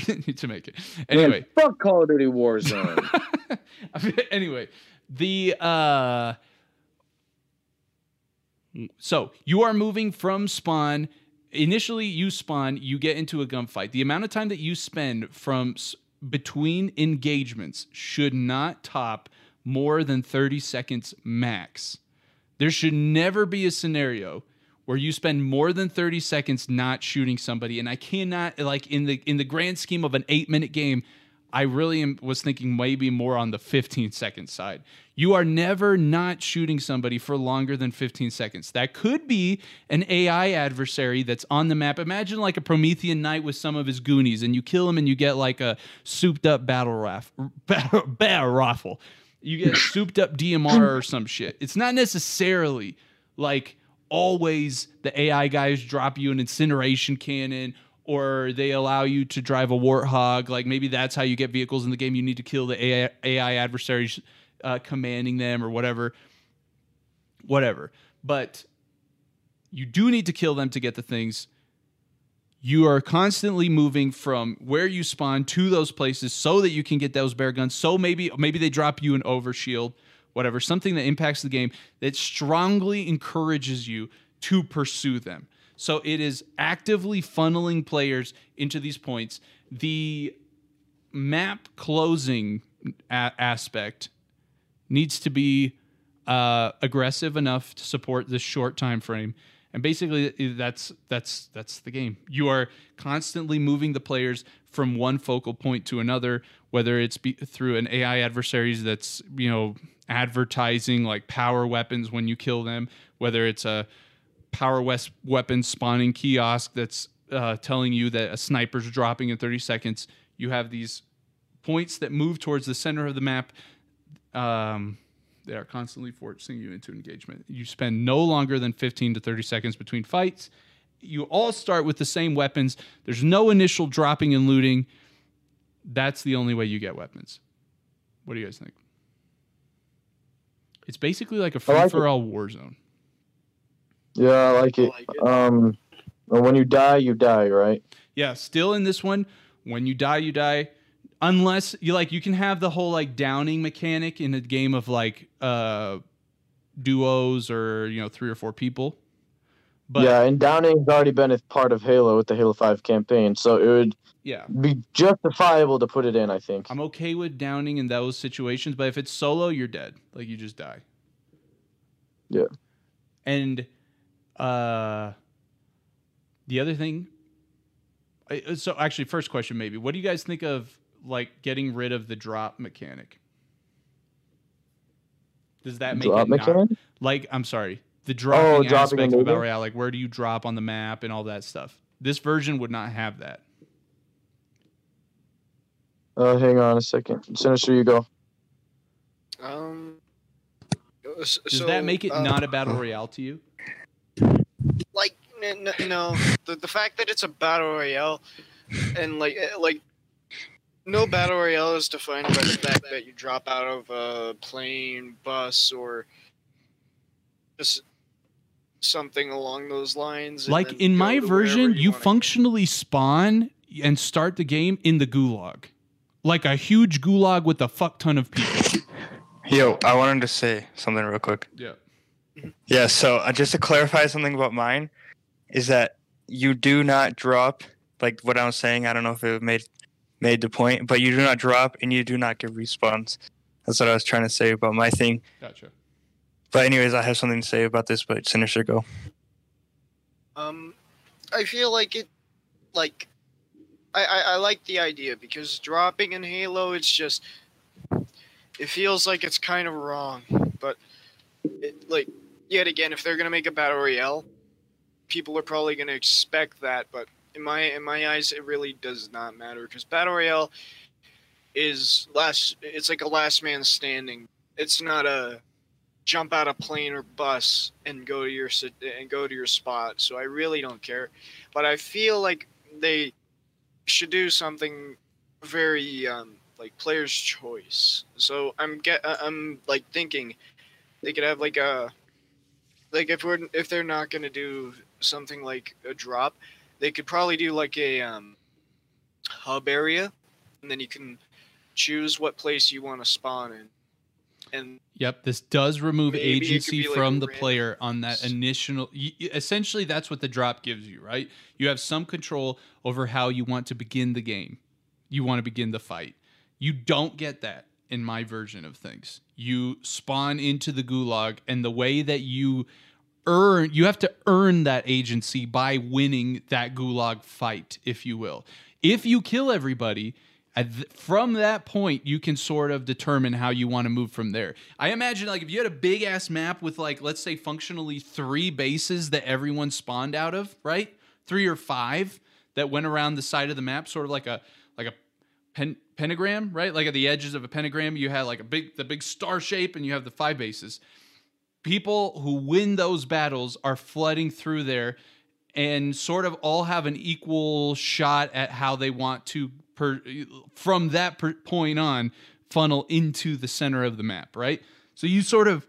need to make it. Anyway. Man, fuck Call of Duty Warzone. Anyway, the... So you are moving from spawn. Initially, you spawn, you get into a gunfight. The amount of time that you spend from between engagements should not top more than 30 seconds max. There should never be a scenario where you spend more than 30 seconds not shooting somebody. And I cannot, like, in the grand scheme of an 8-minute game, I really was thinking maybe more on the 15-second side. You are never not shooting somebody for longer than 15 seconds. That could be an AI adversary that's on the map. Imagine like a Promethean Knight with some of his goonies, and you kill him and you get like a souped-up battle rifle. You get a souped-up DMR or some shit. It's not necessarily like always the AI guys drop you an incineration cannon, or they allow you to drive a Warthog. Like, maybe that's how you get vehicles in the game. You need to kill the AI adversaries commanding them or whatever. Whatever. But you do need to kill them to get the things. You are constantly moving from where you spawn to those places so that you can get those bear guns. So maybe they drop you an overshield, whatever. Something that impacts the game that strongly encourages you to pursue them. So it is actively funneling players into these points. The map closing aspect needs to be aggressive enough to support this short time frame. And basically, that's the game. You are constantly moving the players from one focal point to another, whether it's through an AI adversaries that's, you know, advertising like power weapons when you kill them, whether it's a power weapon spawning kiosk that's telling you that a sniper's dropping in 30 seconds. You have these points that move towards the center of the map. They are constantly forcing you into engagement. You spend no longer than 15 to 30 seconds between fights. You all start with the same weapons. There's no initial dropping and looting. That's the only way you get weapons. What do you guys think? It's basically like a free-for-all Warzone. Yeah, I like it. When you die, right? Yeah, still in this one, when you die, unless you like, you can have the whole like downing mechanic in a game of like duos or, you know, 3 or 4 people. But yeah, and downing's already been a part of Halo with the Halo 5 campaign, so it would be justifiable to put it in, I think. I'm okay with downing in those situations, but if it's solo, you're dead. Like, you just die. Yeah. And the other thing, so actually, first question, maybe, what do you guys think of like getting rid of the drop mechanic? Does that make it not, like, I'm sorry, the dropping aspect of Battle Royale, like where do you drop on the map and all that stuff? This version would not have that. Hang on a second. Sinister, you go. Does that make it not a Battle Royale to you? Like, no, the fact that it's a battle royale, and like no battle royale is defined by the fact that you drop out of a plane, bus, or just something along those lines. Like, in my version, you functionally spawn and start the game in the gulag, like a huge gulag with a fuck ton of people. Yo, I wanted to say something real quick. Yeah. Yeah, so just to clarify something about mine, is that you do not drop, like what I was saying, I don't know if it made the point, but you do not drop and you do not give respawns. That's what I was trying to say about my thing. Gotcha. But anyways, I have something to say about this, but Sinister, go. I feel like it, like, I like the idea, because dropping in Halo, it's just, it feels like it's kind of wrong, but... It, like, yet again, if they're going to make a battle royale, people are probably going to expect that, but in my eyes, it really does not matter because Battle Royale is last. It's like a last man standing. It's not a jump out of plane or bus and go to your spot. So I really don't care, but I feel like they should do something very like player's choice. So I'm like thinking they could have like a. Like if they're not gonna do something like a drop, they could probably do like a hub area, and then you can choose what place you want to spawn in. And yep, this does remove agency from the player on that initial. Essentially, that's what the drop gives you, right? You have some control over how you want to begin the game. You want to begin the fight. You don't get that in my version of things. You spawn into the gulag, and the way that you have to earn that agency by winning that gulag fight, if you will. If you kill everybody, from that point, you can sort of determine how you want to move from there. I imagine, like, if you had a big-ass map with, like, let's say functionally 3 bases that everyone spawned out of, right? 3 or 5 that went around the side of the map, sort of like a pentagram, right? Like at the edges of a pentagram, you had like the big star shape, and you have the 5 bases. People who win those battles are flooding through there and sort of all have an equal shot at how they want to, from that point on, funnel into the center of the map, right? So you sort of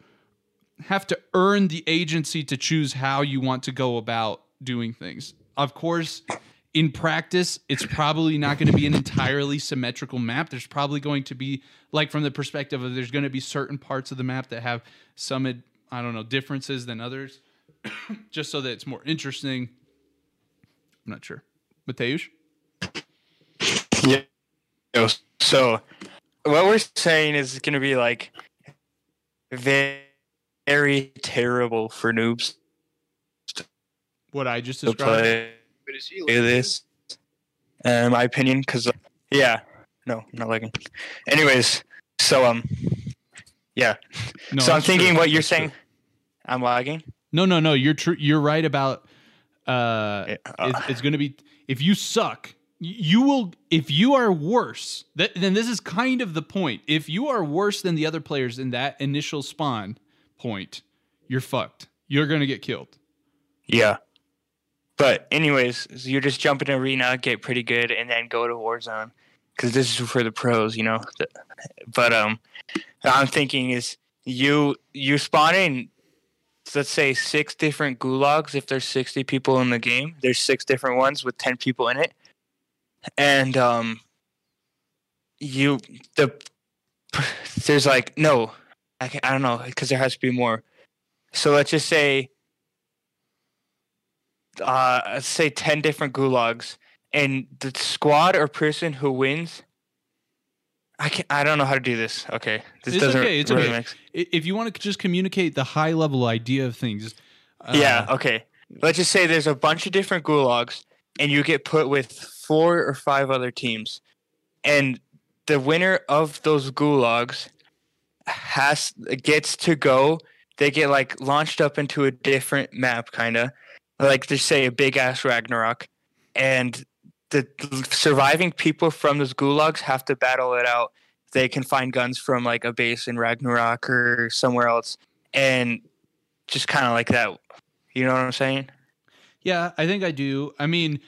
have to earn the agency to choose how you want to go about doing things. Of course, in practice, it's probably not going to be an entirely symmetrical map. There's probably going to be, like, from the perspective of, there's going to be certain parts of the map that have some, I don't know, differences than others, just so that it's more interesting. I'm not sure. Mateusz? Yeah. So what we're saying is it's going to be, like, very, very terrible for noobs. What I just described? This, my opinion, because yeah, no, I'm not liking. Anyways, so yeah. No, so I'm thinking what you're saying. I'm lagging. No. You're true. You're right about. It's going to be, if you suck, you will. If you are worse, then this is kind of the point. If you are worse than the other players in that initial spawn point, you're fucked. You're going to get killed. Yeah. But anyways, so you just jump in an arena, get pretty good, and then go to Warzone, because this is for the pros, you know. But I'm thinking is you spawn in, let's say 6 different gulags. If there's 60 people in the game, there's 6 different ones with 10 people in it, and there's like no, I don't know, because there has to be more. So let's just say. Let's say 10 different gulags, and the squad or person who wins, I don't know how to do this. Okay, it's doesn't okay. It's really okay. If you want to just communicate the high level idea of things, yeah. Okay, let's just say there's a bunch of different gulags, and you get put with 4 or 5 other teams, and the winner of those gulags gets to go. They get like launched up into a different map, kind of. Like, they say a big-ass Ragnarok, and the surviving people from those gulags have to battle it out. They can find guns from, like, a base in Ragnarok or somewhere else, and just kind of like that. You know what I'm saying? Yeah, I think I do. I mean,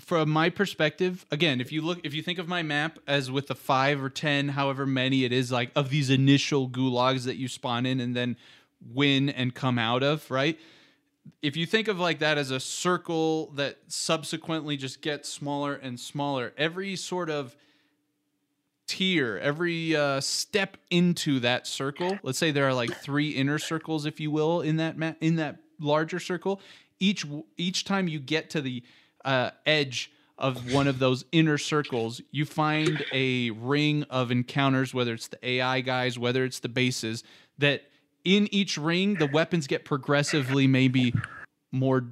from my perspective, again, if you think of my map as with the 5 or 10, however many it is, like, of these initial gulags that you spawn in and then win and come out of, right? If you think of like that as a circle that subsequently just gets smaller and smaller, every sort of tier, every step into that circle, let's say there are like 3 inner circles, if you will, in that larger circle. Each time you get to the edge of one of those inner circles, you find a ring of encounters, whether it's the AI guys, whether it's the bases, that in each ring, the weapons get progressively maybe more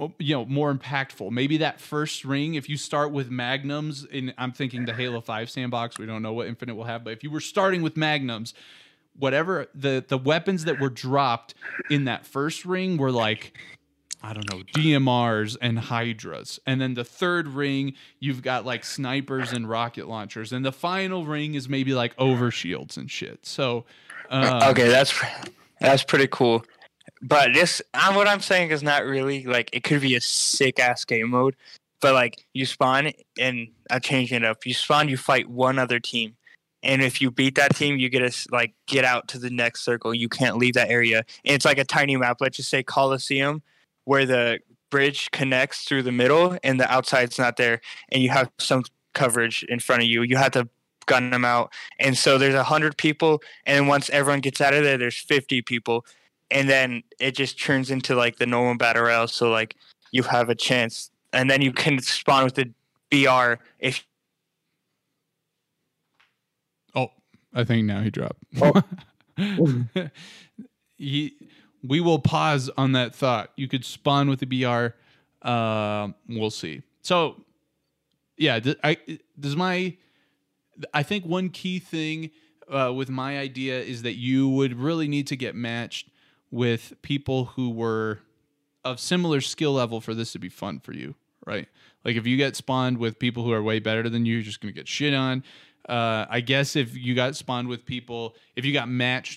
impactful. Maybe that first ring, if you start with magnums, and I'm thinking the Halo 5 sandbox, we don't know what Infinite will have, but if you were starting with magnums, whatever the weapons that were dropped in that first ring were like I don't know, DMRs and Hydras. And then the third ring, you've got like snipers and rocket launchers. And the final ring is maybe like overshields and shit. So, okay, that's pretty cool. But this, what I'm saying is not really like it could be a sick ass game mode, but like you spawn and I'm changing it up. You spawn, you fight one other team. And if you beat that team, you get to like get out to the next circle. You can't leave that area. And it's like a tiny map. Let's just say Coliseum, where the bridge connects through the middle and the outside's not there, and you have some coverage in front of you. You have to gun them out. And so there's 100 people, and once everyone gets out of there, there's 50 people. And then it just turns into like the normal battle royale, so like you have a chance. And then you can spawn with the BR if... Oh, I think now he dropped. Oh. We will pause on that thought. You could spawn with the BR. We'll see. So, yeah, I think one key thing with my idea is that you would really need to get matched with people who were of similar skill level for this to be fun for you, right? Like if you get spawned with people who are way better than you, you're just going to get shit on. I guess if you got matched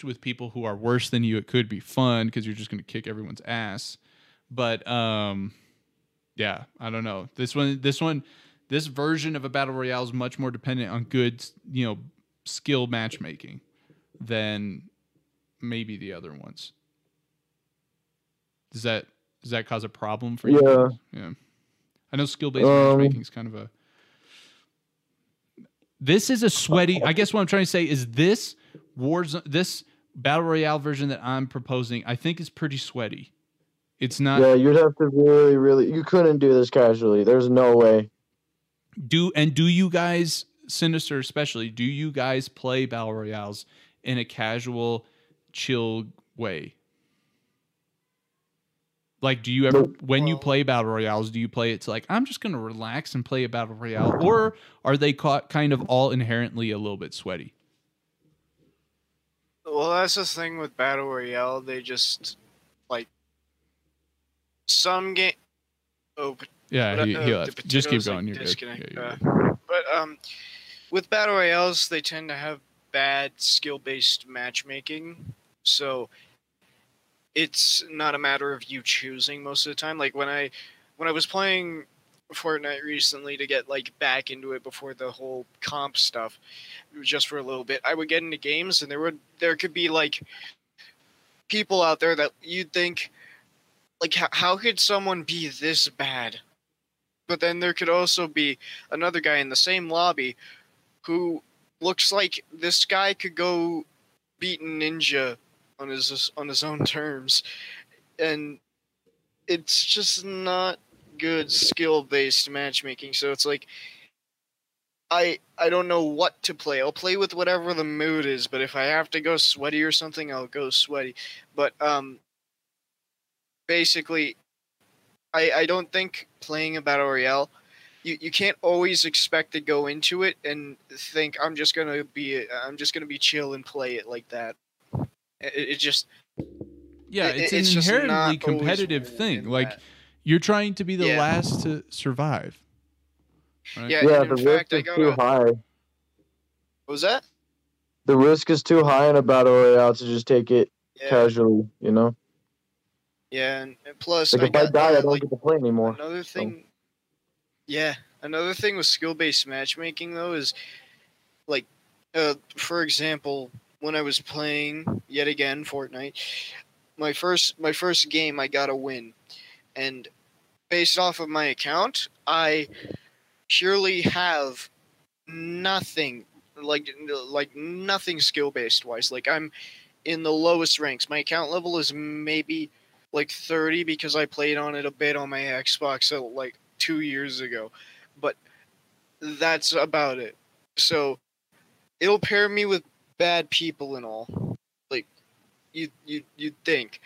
with people who are worse than you, it could be fun because you're just going to kick everyone's ass. But yeah, I don't know. This version of a battle royale is much more dependent on good, skill matchmaking than maybe the other ones. Does that cause a problem for you? Yeah. I know skill-based matchmaking is kind of a... This is a sweaty... I guess what I'm trying to say is this Battle Royale version that I'm proposing, I think is pretty sweaty. It's not... Yeah, you'd have to really, really... You couldn't do this casually. There's no way. Do you guys, Sinister especially, do you guys play Battle Royales in a casual, chill way? Like, do you ever... Nope. When you play Battle Royales, do you play it to like, I'm just going to relax and play a Battle Royale? Or are they kind of all inherently a little bit sweaty? Well, that's the thing with Battle Royale. They just, like... Some game... Oh, yeah, he left. Just keep going. Like, you're good. But with Battle Royales, they tend to have bad skill-based matchmaking. So... It's not a matter of you choosing most of the time. Like when I was playing Fortnite recently to get like back into it before the whole comp stuff, just for a little bit, I would get into games and there could be like people out there that you'd think like how could someone be this bad? But then there could also be another guy in the same lobby who looks like this guy could go beat a ninja on his own terms, and it's just not good skill-based matchmaking. So it's like I don't know what to play. I'll play with whatever the mood is, but if I have to go sweaty or something, I'll go sweaty. But basically I don't think playing a battle royale, you can't always expect to go into it and think I'm just gonna be chill and play it like that. It's an inherently competitive thing. Like you're trying to be the last to survive. Right? Yeah. The risk is too high. What was that? The risk is too high in a battle royale to just take it casually. You know. Yeah, and plus, like if I die, I don't get to play anymore. Another thing. So. Yeah, another thing with skill-based matchmaking though is, like, for example. When I was playing yet again Fortnite, my first game I got a win, and based off of my account, I purely have nothing like nothing skill based wise. Like I'm in the lowest ranks. My account level is maybe like 30 because I played on it a bit on my Xbox like 2 years ago, but that's about it. So it'll pair me with bad people and all, like you'd think.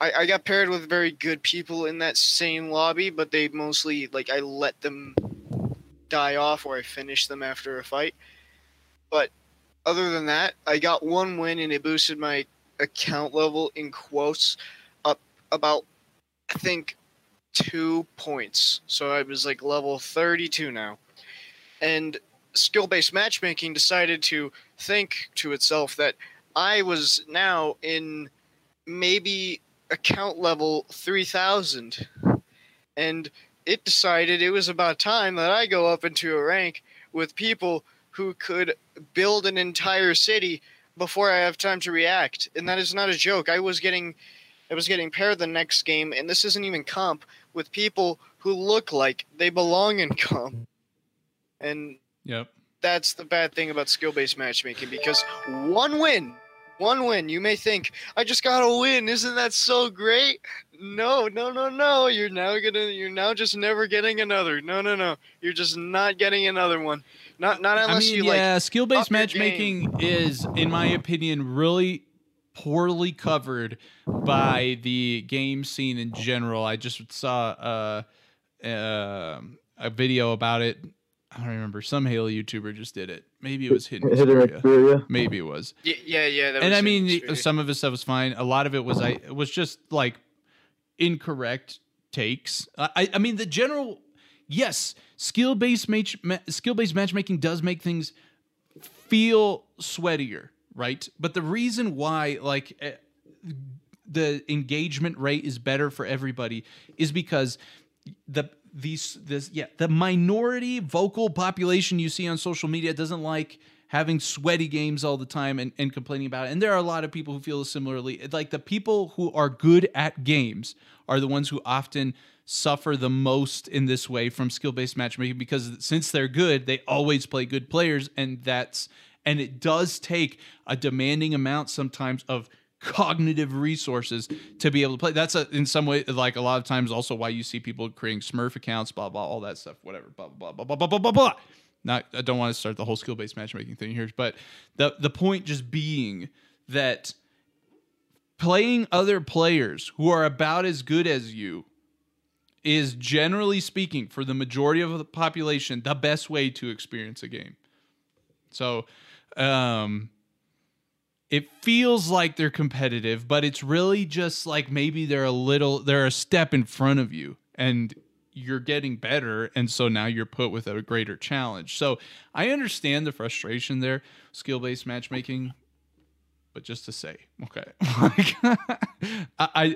I got paired with very good people in that same lobby, but they mostly like I let them die off or I finished them after a fight. But other than that, I got one win and it boosted my account level in quotes up about I think 2 points. So I was like level 32 now. And skill-based matchmaking decided to think to itself that I was now in maybe account level 3,000. And it decided it was about time that I go up into a rank with people who could build an entire city before I have time to react. And that is not a joke. I was getting paired the next game, and this isn't even comp, with people who look like they belong in comp. And yep, that's the bad thing about skill-based matchmaking, because one win, you may think, I just got a win, isn't that so great? No, you're now just never getting another. No, you're just not getting another one. Not unless skill-based matchmaking is, in my opinion, really poorly covered by the game scene in general. I just saw a video about it. I don't remember. Some Halo YouTuber just did it. Maybe it was Hidden Xperia. Maybe it was. Yeah. That was, and I mean, Xperia. Some of his stuff was fine. A lot of it was it was just like incorrect takes. I mean, the general, yes, skill-based matchmaking does make things feel sweatier, right? But the reason why like the engagement rate is better for everybody is because the minority vocal population you see on social media doesn't like having sweaty games all the time and complaining about it. And there are a lot of people who feel similarly. Like, the people who are good at games are the ones who often suffer the most in this way from skill-based matchmaking, because since they're good, they always play good players, and it does take a demanding amount sometimes of cognitive resources to be able to play. That's in some way, like, a lot of times also why you see people creating Smurf accounts, blah, blah, all that stuff, whatever, blah, blah, blah, blah, blah, blah, blah, blah. I don't want to start the whole skill-based matchmaking thing here, but the point just being that playing other players who are about as good as you is, generally speaking, for the majority of the population, the best way to experience a game. So, it feels like they're competitive, but it's really just like maybe they're a step in front of you, and you're getting better, and so now you're put with a greater challenge. So I understand the frustration there, skill-based matchmaking, but just to say, okay, I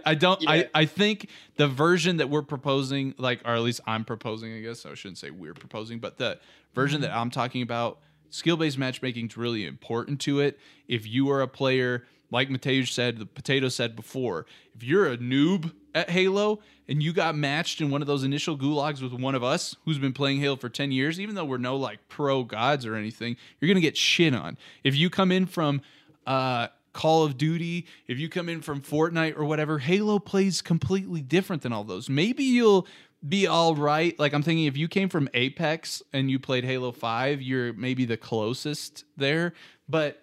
think the version that we're proposing, like, or at least I'm proposing, I guess I shouldn't say we're proposing, but the version that I'm talking about, skill-based matchmaking is really important to it. If you are a player, like Mateusz said, the potato said before, if you're a noob at Halo and you got matched in one of those initial gulags with one of us who's been playing Halo for 10 years, even though we're no like pro gods or anything, you're going to get shit on. If you come in from Call of Duty, if you come in from Fortnite or whatever, Halo plays completely different than all those. Maybe you'll be all right. Like, I'm thinking if you came from Apex and you played Halo 5, you're maybe the closest there, but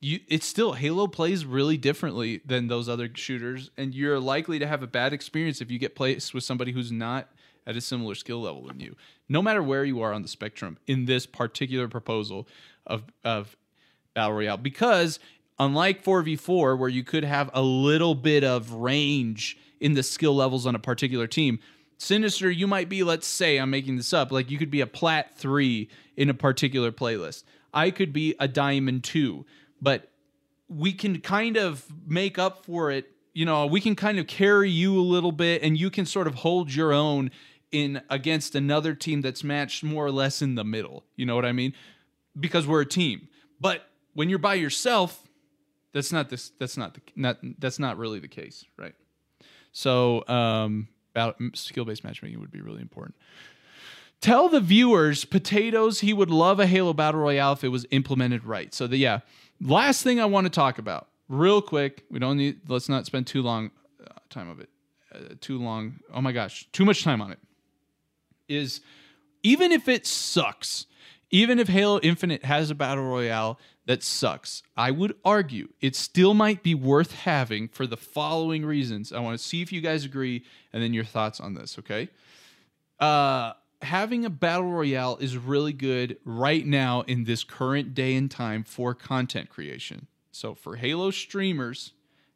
it's still, Halo plays really differently than those other shooters, and you're likely to have a bad experience if you get placed with somebody who's not at a similar skill level than you. No matter where you are on the spectrum in this particular proposal of Battle Royale, because unlike 4v4, where you could have a little bit of range in the skill levels on a particular team, Sinister, you might be, let's say, I'm making this up, like you could be a plat 3 in a particular playlist. I could be a diamond 2, but we can kind of make up for it. You know, we can kind of carry you a little bit, and you can sort of hold your own in against another team that's matched more or less in the middle. You know what I mean? Because we're a team. But when you're by yourself, that's not really the case, right? So, skill-based matchmaking would be really important. Tell the viewers, Potatoes, he would love a Halo Battle Royale if it was implemented right. So, last thing I want to talk about, real quick. Let's not spend too long time of it. Oh my gosh, too much time on it. Is, even if it sucks, even if Halo Infinite has a Battle Royale that sucks, I would argue it still might be worth having for the following reasons. I want to see if you guys agree, and then your thoughts on this, okay? Having a Battle Royale is really good right now in this current day and time for content creation. So for Halo streamers,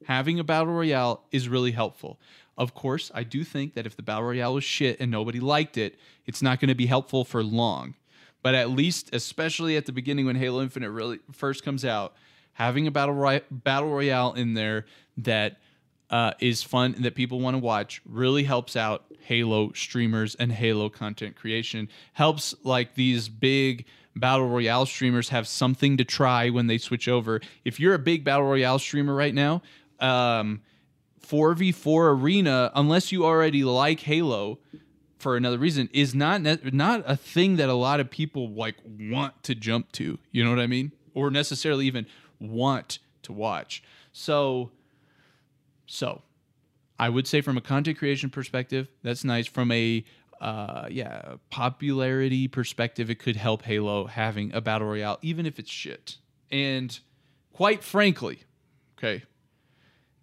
having a battle royale is really helpful. Of course, I do think that if the battle royale was shit and nobody liked it, it's not going to be helpful for long. But at least, especially at the beginning when Halo Infinite really first comes out, having a battle royale in there that is fun and that people want to watch really helps out Halo streamers and Halo content creation. Helps like these big battle royale streamers have something to try when they switch over. If you're a big battle royale streamer right now, 4v4 arena, unless you already like Halo for another reason, is not a thing that a lot of people like want to jump to, you know what I mean? Or necessarily even want to watch. So I would say from a content creation perspective, that's nice. From a popularity perspective, it could help Halo having a battle royale, even if it's shit. And quite frankly, okay,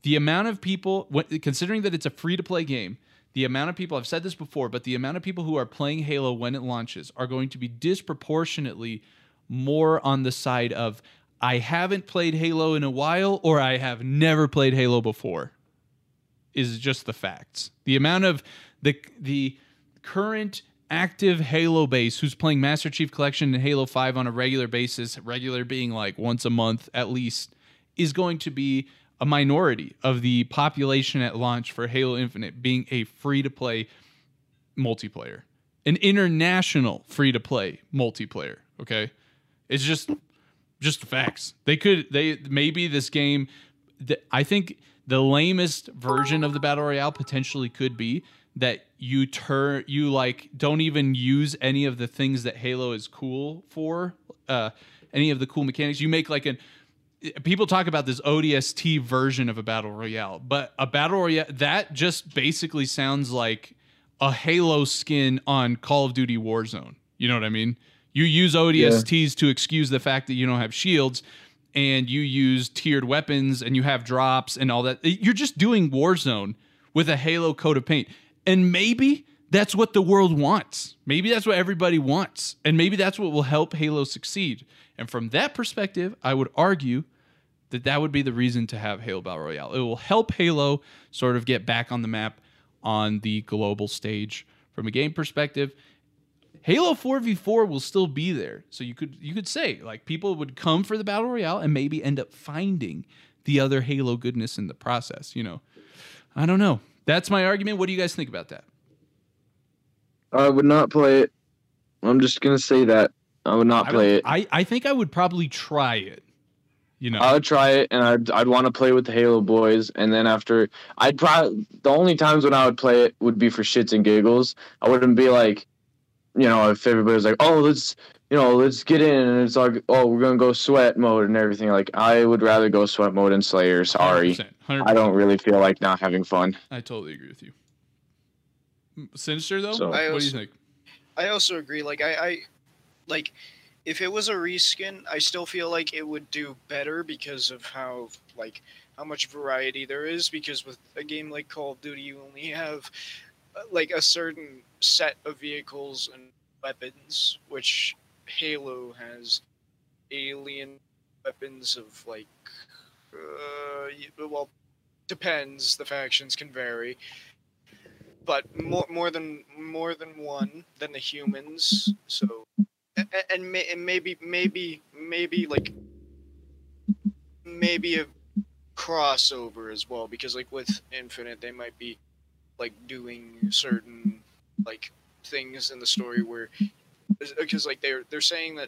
the amount of people, considering that it's a free-to-play game, the amount of people, I've said this before, but the amount of people who are playing Halo when it launches are going to be disproportionately more on the side of, I haven't played Halo in a while, or I have never played Halo before, is just the facts. The amount of the current active Halo base who's playing Master Chief Collection and Halo 5 on a regular basis, regular being like once a month at least, is going to be a minority of the population at launch for Halo Infinite being a free-to-play multiplayer. An international free-to-play multiplayer, okay? It's just facts. Maybe this game, I think the lamest version of the Battle Royale potentially could be that you don't even use any of the things that Halo is cool for, any of the cool mechanics. You make people talk about this ODST version of a battle royale, but a battle royale that just basically sounds like a Halo skin on Call of Duty Warzone. You know what I mean? You use ODSTs to excuse the fact that you don't have shields, and you use tiered weapons, and you have drops and all that. You're just doing Warzone with a Halo coat of paint. And maybe that's what the world wants. Maybe that's what everybody wants. And maybe that's what will help Halo succeed. And from that perspective, I would argue that that would be the reason to have Halo Battle Royale. It will help Halo sort of get back on the map on the global stage from a game perspective. Halo 4v4 will still be there. So you could say, like, people would come for the Battle Royale and maybe end up finding the other Halo goodness in the process, you know. I don't know. That's my argument. What do you guys think about that? I would not play it. I'm just going to say that. I would not play it. I think I would probably try it. You know, I would try it, and I'd want to play with the Halo boys. And then after, I'd probably, the only times when I would play it would be for shits and giggles. I wouldn't be like, you know, if everybody was like, oh, let's get in, and it's like, oh, we're going to go sweat mode and everything. Like, I would rather go sweat mode and Slayer. Sorry. 100%. I don't really feel like not having fun. I totally agree with you. Sinister, though? So, what do you think? I also agree. Like, I like, if it was a reskin, I still feel like it would do better because of how much variety there is. Because with a game like Call of Duty, you only have, like, a certain set of vehicles and weapons, which Halo has alien weapons of, like, well, depends. The factions can vary. But more than one than the humans. So, and maybe like maybe a crossover as well, because like with Infinite they might be like doing certain like things in the story where, because like they're saying that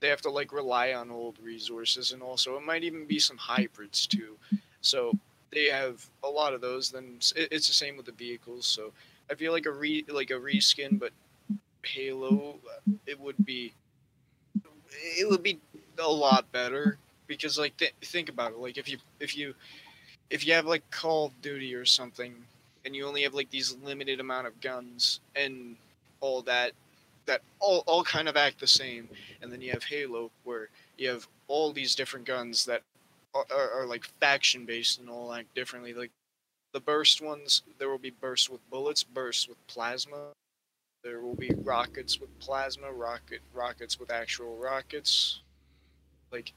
they have to like rely on old resources, and also it might even be some hybrids too. So they have a lot of those. Then it's the same with the vehicles. So I feel like a reskin, but Halo, it would be a lot better, because like think about it. Like if you have like Call of Duty or something, and you only have like these limited amount of guns and all that all kind of act the same, and then you have Halo where you have all these different guns that are like faction based and all act differently. Like the burst ones, there will be bursts with bullets, bursts with plasma. There will be rockets with plasma, rockets with actual rockets. Like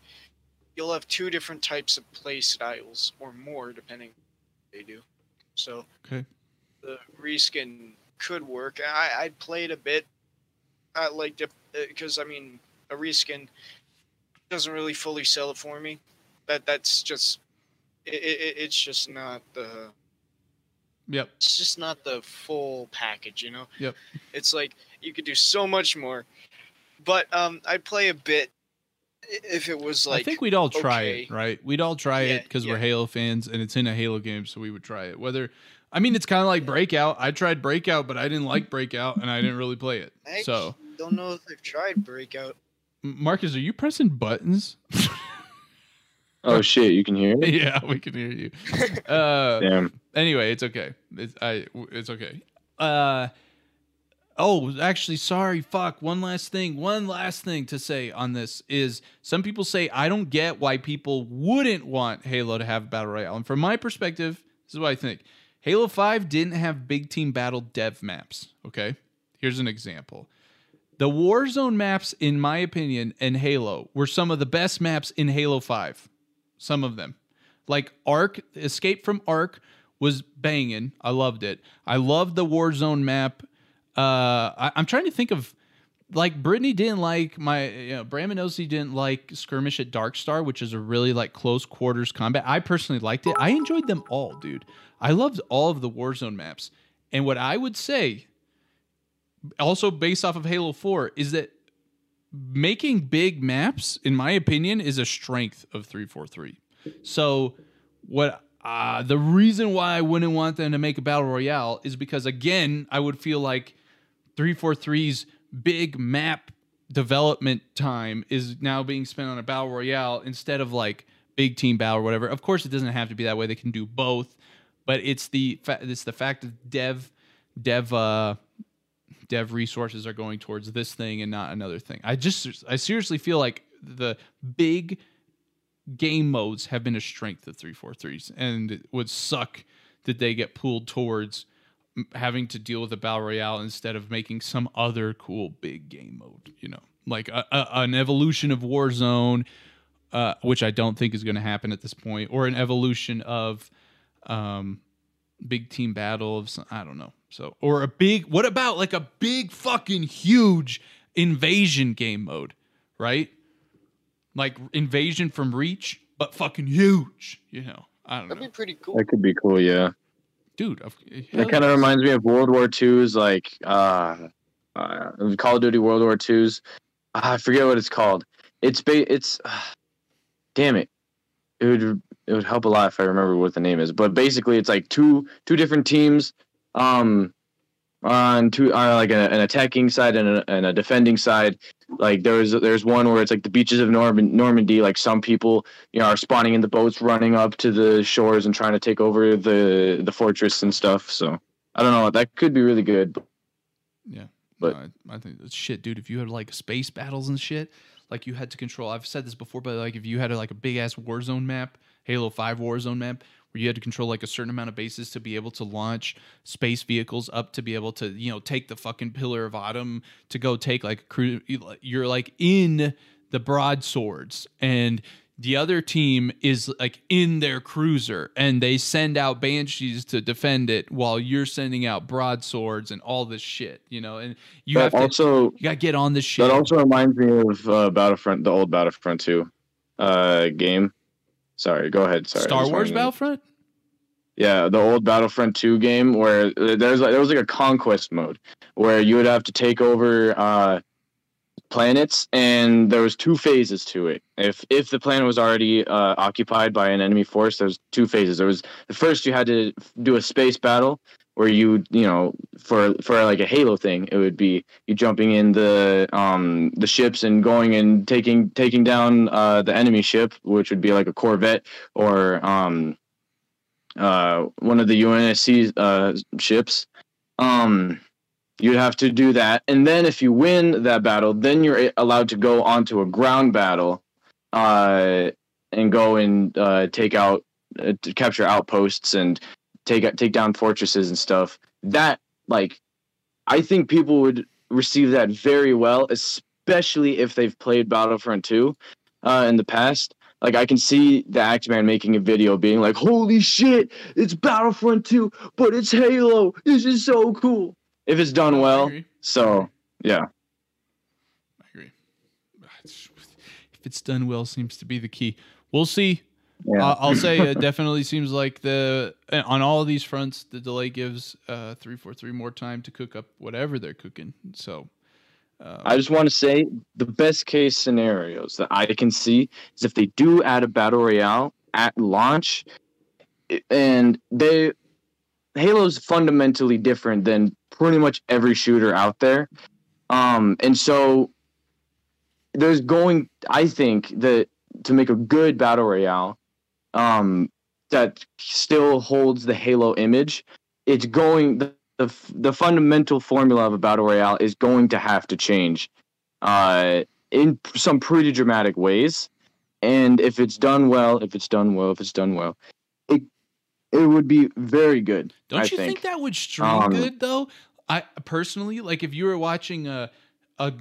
you'll have two different types of play styles, or more, depending on what they do. So okay. The reskin could work. I played a bit. I liked it because, I mean, a reskin doesn't really fully sell it for me. That's just it's just not the yep. It's just not the full package, you know. Yep. It's like you could do so much more. But I'd play a bit if it was like. I think we'd all try okay. it, right? We'd all try it because we're Halo fans and it's in a Halo game, so we would try it. Whether, I mean, it's kind of like Breakout. I tried Breakout, but I didn't like Breakout, and I didn't really play it. I so don't know if I've tried Breakout. Marcus, are you pressing buttons? Oh shit! You can hear me? Yeah, we can hear you. Damn. Anyway, it's okay. It's okay. Oh, actually, sorry. Fuck. One last thing to say on this is some people say I don't get why people wouldn't want Halo to have battle royale. And from my perspective, this is what I think. Halo 5 didn't have big team battle dev maps. Okay, here's an example. The Warzone maps, in my opinion, in Halo were some of the best maps in Halo 5. Some of them, like Ark, Escape from Ark was banging. I loved it. I loved the Warzone map. I'm trying to think of, like, Brittany didn't like my, you know, Braminosi didn't like Skirmish at Darkstar, which is a really like close quarters combat. I personally liked it. I enjoyed them all, dude. I loved all of the Warzone maps. And what I would say, also based off of Halo 4, is that making big maps, in my opinion, is a strength of 343. So what the reason why I wouldn't want them to make a battle royale is because, again, I would feel like 343's big map development time is now being spent on a battle royale instead of like big team battle or whatever. Of course, it doesn't have to be that way. They can do both, but it's the fact that dev resources are going towards this thing and not another thing. I seriously feel like the big game modes have been a strength of 343s, and it would suck that they get pulled towards having to deal with a battle royale instead of making some other cool big game mode, you know, like an evolution of Warzone, which I don't think is going to happen at this point, or an evolution of big team battle of some, I don't know. So, or a big, what about like a big fucking huge Invasion game mode, right? Like Invasion from Reach, but fucking huge, you know? I don't know. That'd be pretty cool. That could be cool, yeah. Dude. That kind of reminds me of World War II's, like, Call of Duty World War II's. I forget what it's called. Damn it. It would help a lot if I remember what the name is. But basically, it's like two different teams, on two are like an attacking side and a defending side. Like there's one where it's like the beaches of Normandy. Like some people, you know, are spawning in the boats, running up to the shores and trying to take over the fortress and stuff. So I don't know. That could be really good. Yeah, but no, I think that's shit, dude. If you had like space battles and shit, like you had to control. I've said this before, but like if you had like a big ass Warzone map, Halo 5 Warzone map, where you had to control like a certain amount of bases to be able to launch space vehicles up to be able to, you know, take the fucking Pillar of Autumn to go take like crew. You're like in the Broadswords and the other team is like in their cruiser and they send out Banshees to defend it while you're sending out Broadswords and all this shit, you know, and you but have also to, you gotta get on this shit. That also reminds me of Battlefront, the old Battlefront 2 game. Sorry, go ahead. Sorry. Star Wars Battlefront? Yeah, the old Battlefront 2 game where there was like a conquest mode where you would have to take over planets, and there was two phases to it. If the planet was already occupied by an enemy force, there was two phases. There was the first, you had to do a space battle where you know, for like a Halo thing, it would be you jumping in the ships and going and taking down the enemy ship, which would be like a Corvette or one of the UNSC ships. You'd have to do that, and then if you win that battle, then you're allowed to go onto a ground battle and go and take out capture outposts and take down fortresses and stuff. That, like, I think people would receive that very well, especially if they've played Battlefront 2 in the past. Like, I can see the Actman making a video being like, holy shit, it's Battlefront 2, but it's Halo. This is so cool. If it's done well. So, yeah. I agree. If it's done well seems to be the key. We'll see. Yeah. I'll say it definitely seems like on all of these fronts, the delay gives 343 more time to cook up whatever they're cooking. So I just want to say the best case scenarios that I can see is if they do add a battle royale at launch, and Halo's fundamentally different than pretty much every shooter out there. And so there's I think that to make a good battle royale that still holds the Halo image, it's going the fundamental formula of a battle royale is going to have to change in some pretty dramatic ways. And if it's done well, it would be very good. Don't you think that would stream good though? I personally, like, if you were watching a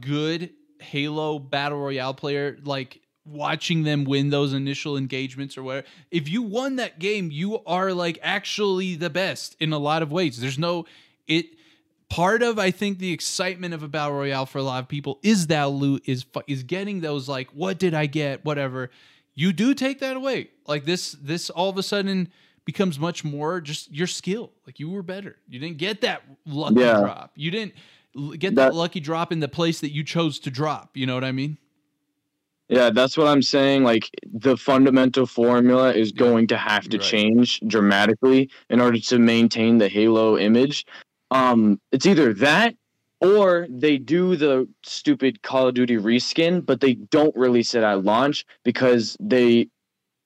good Halo battle royale player, like watching them win those initial engagements or whatever, if you won that game, you are like actually the best in a lot of ways. There's no, part of, I think, the excitement of a battle royale for a lot of people is that loot is getting those, like, what did I get? Whatever. You do take that away. Like this all of a sudden becomes much more just your skill. Like, you were better. You didn't get that lucky drop. You didn't get that lucky drop in the place that you chose to drop. You know what I mean? Yeah, that's what I'm saying. Like, the fundamental formula is going to have to change dramatically in order to maintain the Halo image. It's either that or they do the stupid Call of Duty reskin, but they don't release it at launch because they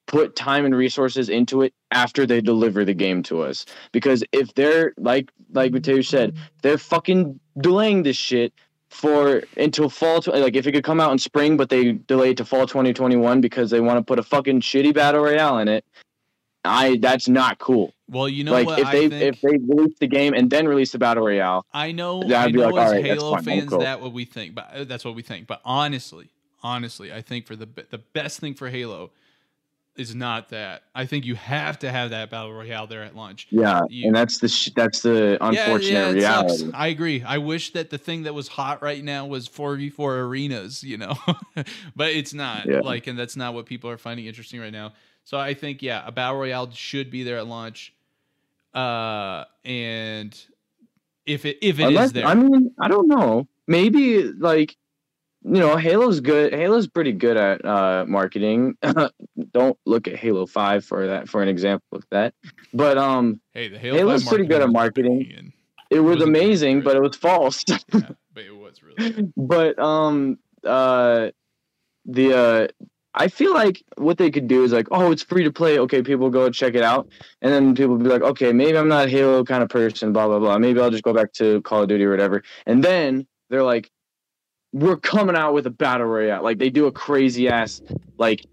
put time and resources into it after they deliver the game to us. Because if they're, like Mateo said, they're fucking delaying this shit until fall, like, if it could come out in spring, but they delayed to fall 2021 because they want to put a fucking shitty battle royale in it. That's not cool. Well, you know, like, what if they release the game and then release the battle royale, I know, like, as right, Halo fans, cool. That's what we think. But that's what we think. But honestly, I think for the best thing for Halo is not that. I think you have to have that battle royale there at launch. Yeah, and that's the unfortunate reality. Sucks. I agree. I wish that the thing that was hot right now was 4v4 arenas, you know, but it's not. Yeah. Like, and that's not what people are finding interesting right now. So I think, yeah, a battle royale should be there at launch. And if it is there, I mean, I don't know. Maybe, like, you know, Halo's good. Halo's pretty good at marketing. Don't look at Halo 5 for an example of that. But hey, Halo's pretty good at marketing. It was amazing, but it was false. Yeah, but it was really good. But I feel like what they could do is, like, oh, it's free to play. Okay, people go check it out, and then people be like, okay, maybe I'm not a Halo kind of person. Blah blah blah. Maybe I'll just go back to Call of Duty or whatever. And then they're like, we're coming out with a battle royale. Like, they do a crazy ass, like,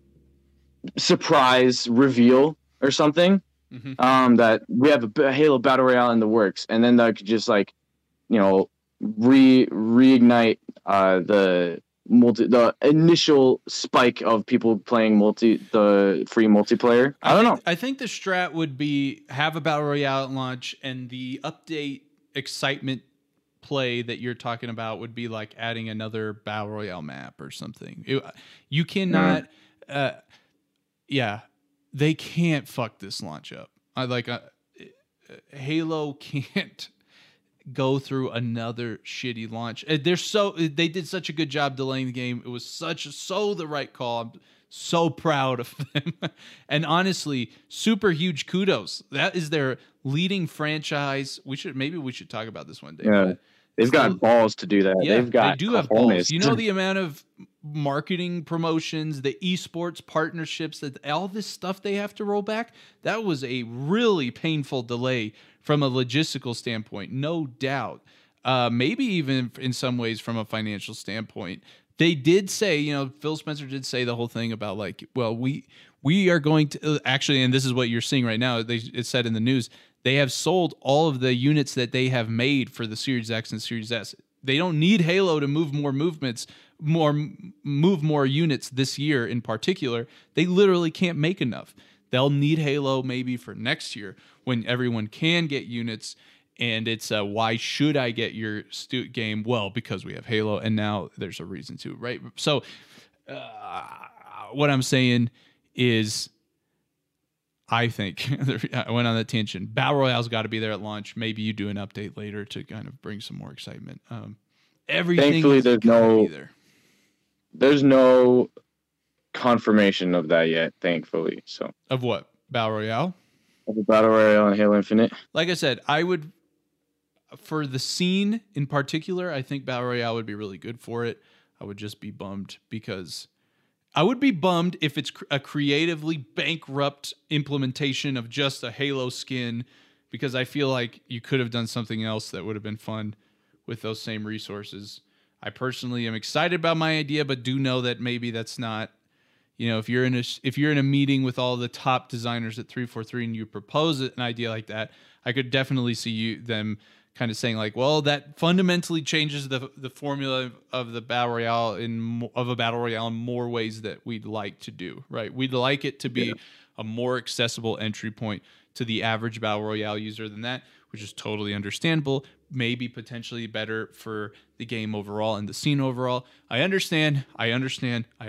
surprise reveal or something. Mm-hmm. That we have a Halo battle royale in the works, and then that could just, like, you know, reignite the initial spike of people playing the free multiplayer. I don't know. I think the strat would be have a battle royale at launch, and the update excitement play that you're talking about would be like adding another battle royale map or something. You cannot they can't fuck this launch up. Halo can't go through another shitty launch. They did such a good job delaying the game. It was the right call. I'm so proud of them. And honestly, super huge kudos. That is their leading franchise. Maybe we should talk about this one day. Yeah. They've got balls to do that. Yeah, they do have balls. You know, the amount of marketing promotions, the esports partnerships, that all this stuff they have to roll back. That was a really painful delay from a logistical standpoint, no doubt. Maybe even in some ways from a financial standpoint. They did say, you know, Phil Spencer did say the whole thing about, like, well, we are going to actually, and this is what you're seeing right now. It said in the news, they have sold all of the units that they have made for the Series X and Series S. They don't need Halo to move more movements, move more units this year in particular. They literally can't make enough. They'll need Halo maybe for next year when everyone can get units. And it's a, why should I get your Stute game? Well, because we have Halo, and now there's a reason to, right? So what I'm saying is, I think, I went on that tangent. Battle Royale's got to be there at launch. Maybe you do an update later to kind of bring some more excitement. Thankfully, there's no confirmation of that yet, thankfully. So of what? Battle Royale? Of the Battle Royale and Halo Infinite. Like I said, I would, for the scene in particular, I think Battle Royale would be really good for it. I would just be bummed because... I would be bummed if it's a creatively bankrupt implementation of just a Halo skin, because I feel like you could have done something else that would have been fun with those same resources. I personally am excited about my idea, but do know that maybe that's not, you know, if you're in a meeting with all the top designers at 343 and you propose an idea like that, I could definitely see them kind of saying like, well, that fundamentally changes the formula of the battle royale in more ways that we'd like to do, right? We'd like it to be a more accessible entry point to the average battle royale user than that, which is totally understandable. Maybe potentially better for the game overall and the scene overall. I understand. I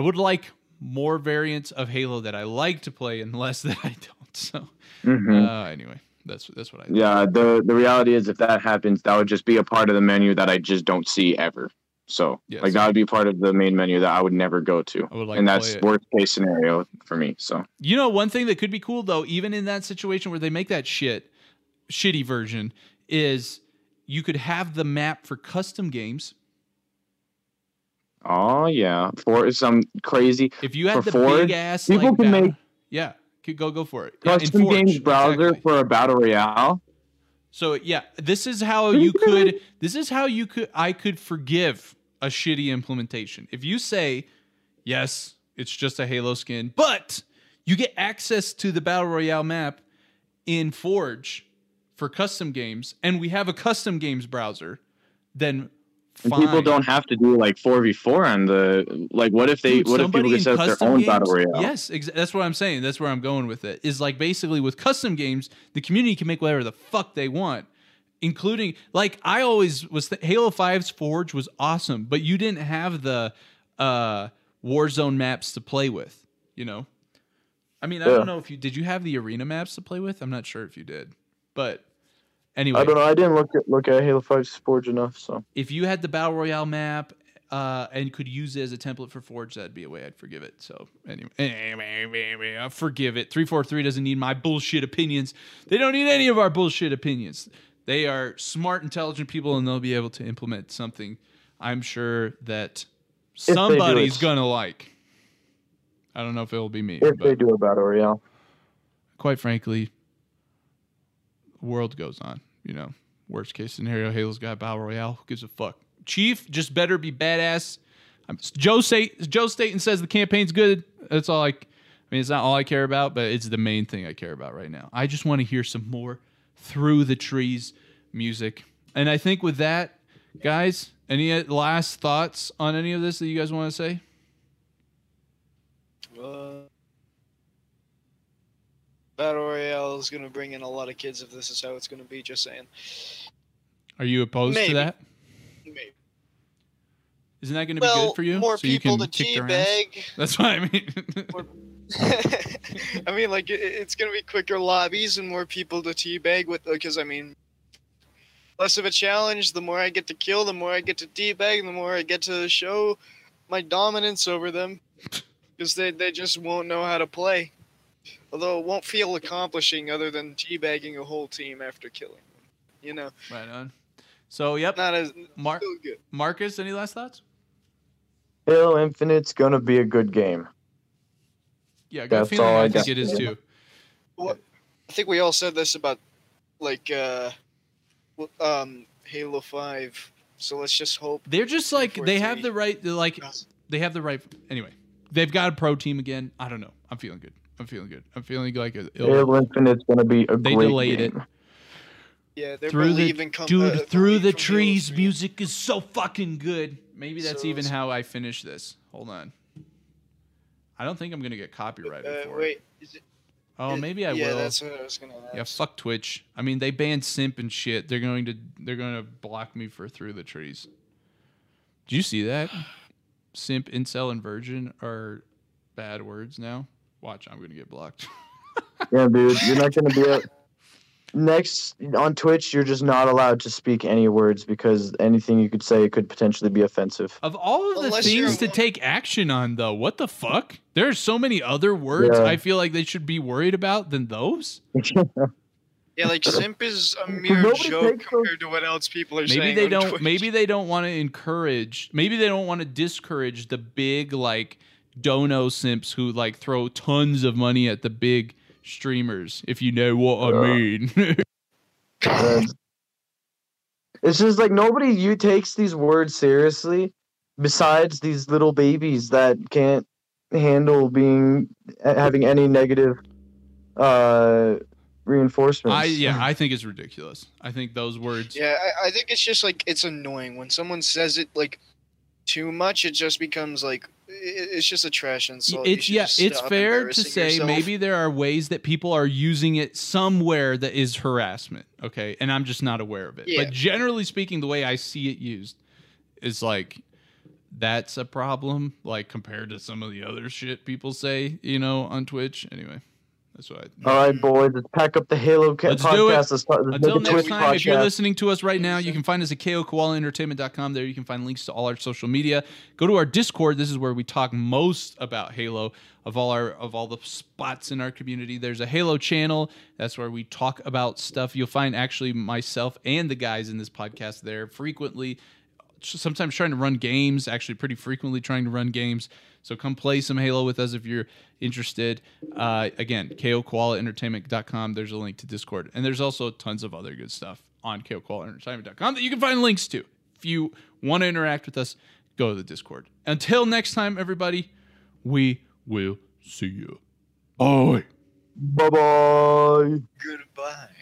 would like more variants of Halo that I like to play and less that I don't. So anyway. That's what I think. Yeah, the reality is if that happens, that would just be a part of the menu that I just don't see ever. So yes. Like that would be part of the main menu that I would never go to. And that's worst case scenario for me. So you know, one thing that could be cool though, even in that situation where they make that shitty version, is you could have the map for custom games. Oh yeah. For some crazy, if you had the big ass people like can that, make yeah. Go for it. Custom games browser exactly. For a battle royale. So yeah, I could forgive a shitty implementation. If you say, yes, it's just a Halo skin, but you get access to the battle royale map in Forge for custom games, and we have a custom games browser, then fine. And people don't have to do like 4v4 on the like. What if they? Dude, what if people could set up their own battle royale? Yes, that's what I'm saying. That's where I'm going with it. Is like basically with custom games, the community can make whatever the fuck they want, including like I always was. Halo 5's Forge was awesome, but you didn't have the Warzone maps to play with. You know, I mean, I don't know if you did. You have the arena maps to play with? I'm not sure if you did, but. Anyway, I don't know. I didn't look at Halo 5's Forge enough. So if you had the Battle Royale map and could use it as a template for Forge, that'd be a way I'd forgive it. So anyway, I forgive it. 343 doesn't need my bullshit opinions. They don't need any of our bullshit opinions. They are smart, intelligent people, and they'll be able to implement something. I'm sure that somebody's gonna like. I don't know if it'll be me. If they do a Battle Royale, quite frankly, the world goes on. You know, worst case scenario, Halo's got Battle Royale. Who gives a fuck? Chief just better be badass. Joe Staten says the campaign's good. That's all it's not all I care about, but it's the main thing I care about right now. I just want to hear some more Through the Trees music. And I think with that, guys, any last thoughts on any of this that you guys want to say? Battle Royale is going to bring in a lot of kids if this is how it's going to be, just saying. Are you opposed to that? Maybe. Isn't that going to be good for you? More so people you can kick their ass? That's what I mean. I mean, like, it's going to be quicker lobbies and more people to teabag with, because, I mean, less of a challenge. The more I get to kill, the more I get to teabag, the more I get to show my dominance over them, because they just won't know how to play. Although it won't feel accomplishing other than teabagging a whole team after killing them, you know. Right on. So, yep. Not as good. Marcus, any last thoughts? Halo Infinite's going to be a good game. Yeah, good feeling. I think it is, too. Well, I think we all said this about, like, Halo 5. So let's just hope. They're just like, they have the right, like, they have the right. Anyway, they've got a pro team again. I don't know. I'm feeling good. I'm feeling like Halo Infinite's going to be a great game. They delayed it. Yeah, they're believing. Dude, Through the Trees music is so fucking good. Maybe that's even how I finish this. Hold on. I don't think I'm gonna get copyrighted for it. Wait, is it? Oh, maybe I will. Yeah, that's what I was gonna ask. Yeah, fuck Twitch. I mean, they banned simp and shit. They're gonna block me for Through the Trees. Did you see that? Simp, incel, and virgin are bad words now. Watch, I'm gonna get blocked. Yeah, dude, you're not gonna be up. Next on Twitch, you're just not allowed to speak any words because anything you could say could potentially be offensive. Of all of the things to take action on, though, what the fuck? There are so many other words I feel like they should be worried about than those. Yeah, like simp is a mere joke compared to what else people are saying. Maybe they don't want to encourage. Maybe they don't want to discourage the big like dono simps who like throw tons of money at the big streamers, if you know what I mean. It's just like nobody takes these words seriously besides these little babies that can't handle having any negative reinforcements. I think it's ridiculous. I think those words. Yeah, I think it's just like it's annoying when someone says it like too much. It just becomes like it's just a trash insult. It's fair to say maybe there are ways that people are using it somewhere that is harassment, okay? And I'm just not aware of it. Yeah. But generally speaking, the way I see it used is like that's a problem, like compared to some of the other shit people say, you know, on Twitch. Anyway, that's what I think. All right, boys, let's pack up the Halo podcast. Let's do it. Until next time, if you're listening to us right now, you can find us at KOKoalaEntertainment.com. There you can find links to all our social media. Go to our Discord. This is where we talk most about Halo of all the spots in our community. There's a Halo channel. That's where we talk about stuff. You'll find actually myself and the guys in this podcast there frequently. Sometimes trying to run games, actually pretty frequently trying to run games. So come play some Halo with us if you're interested. Again, KOKoalaEntertainment.com. There's a link to Discord. And there's also tons of other good stuff on KOKoalaEntertainment.com that you can find links to. If you want to interact with us, go to the Discord. Until next time, everybody, we will see you. Bye. Bye-bye. Goodbye.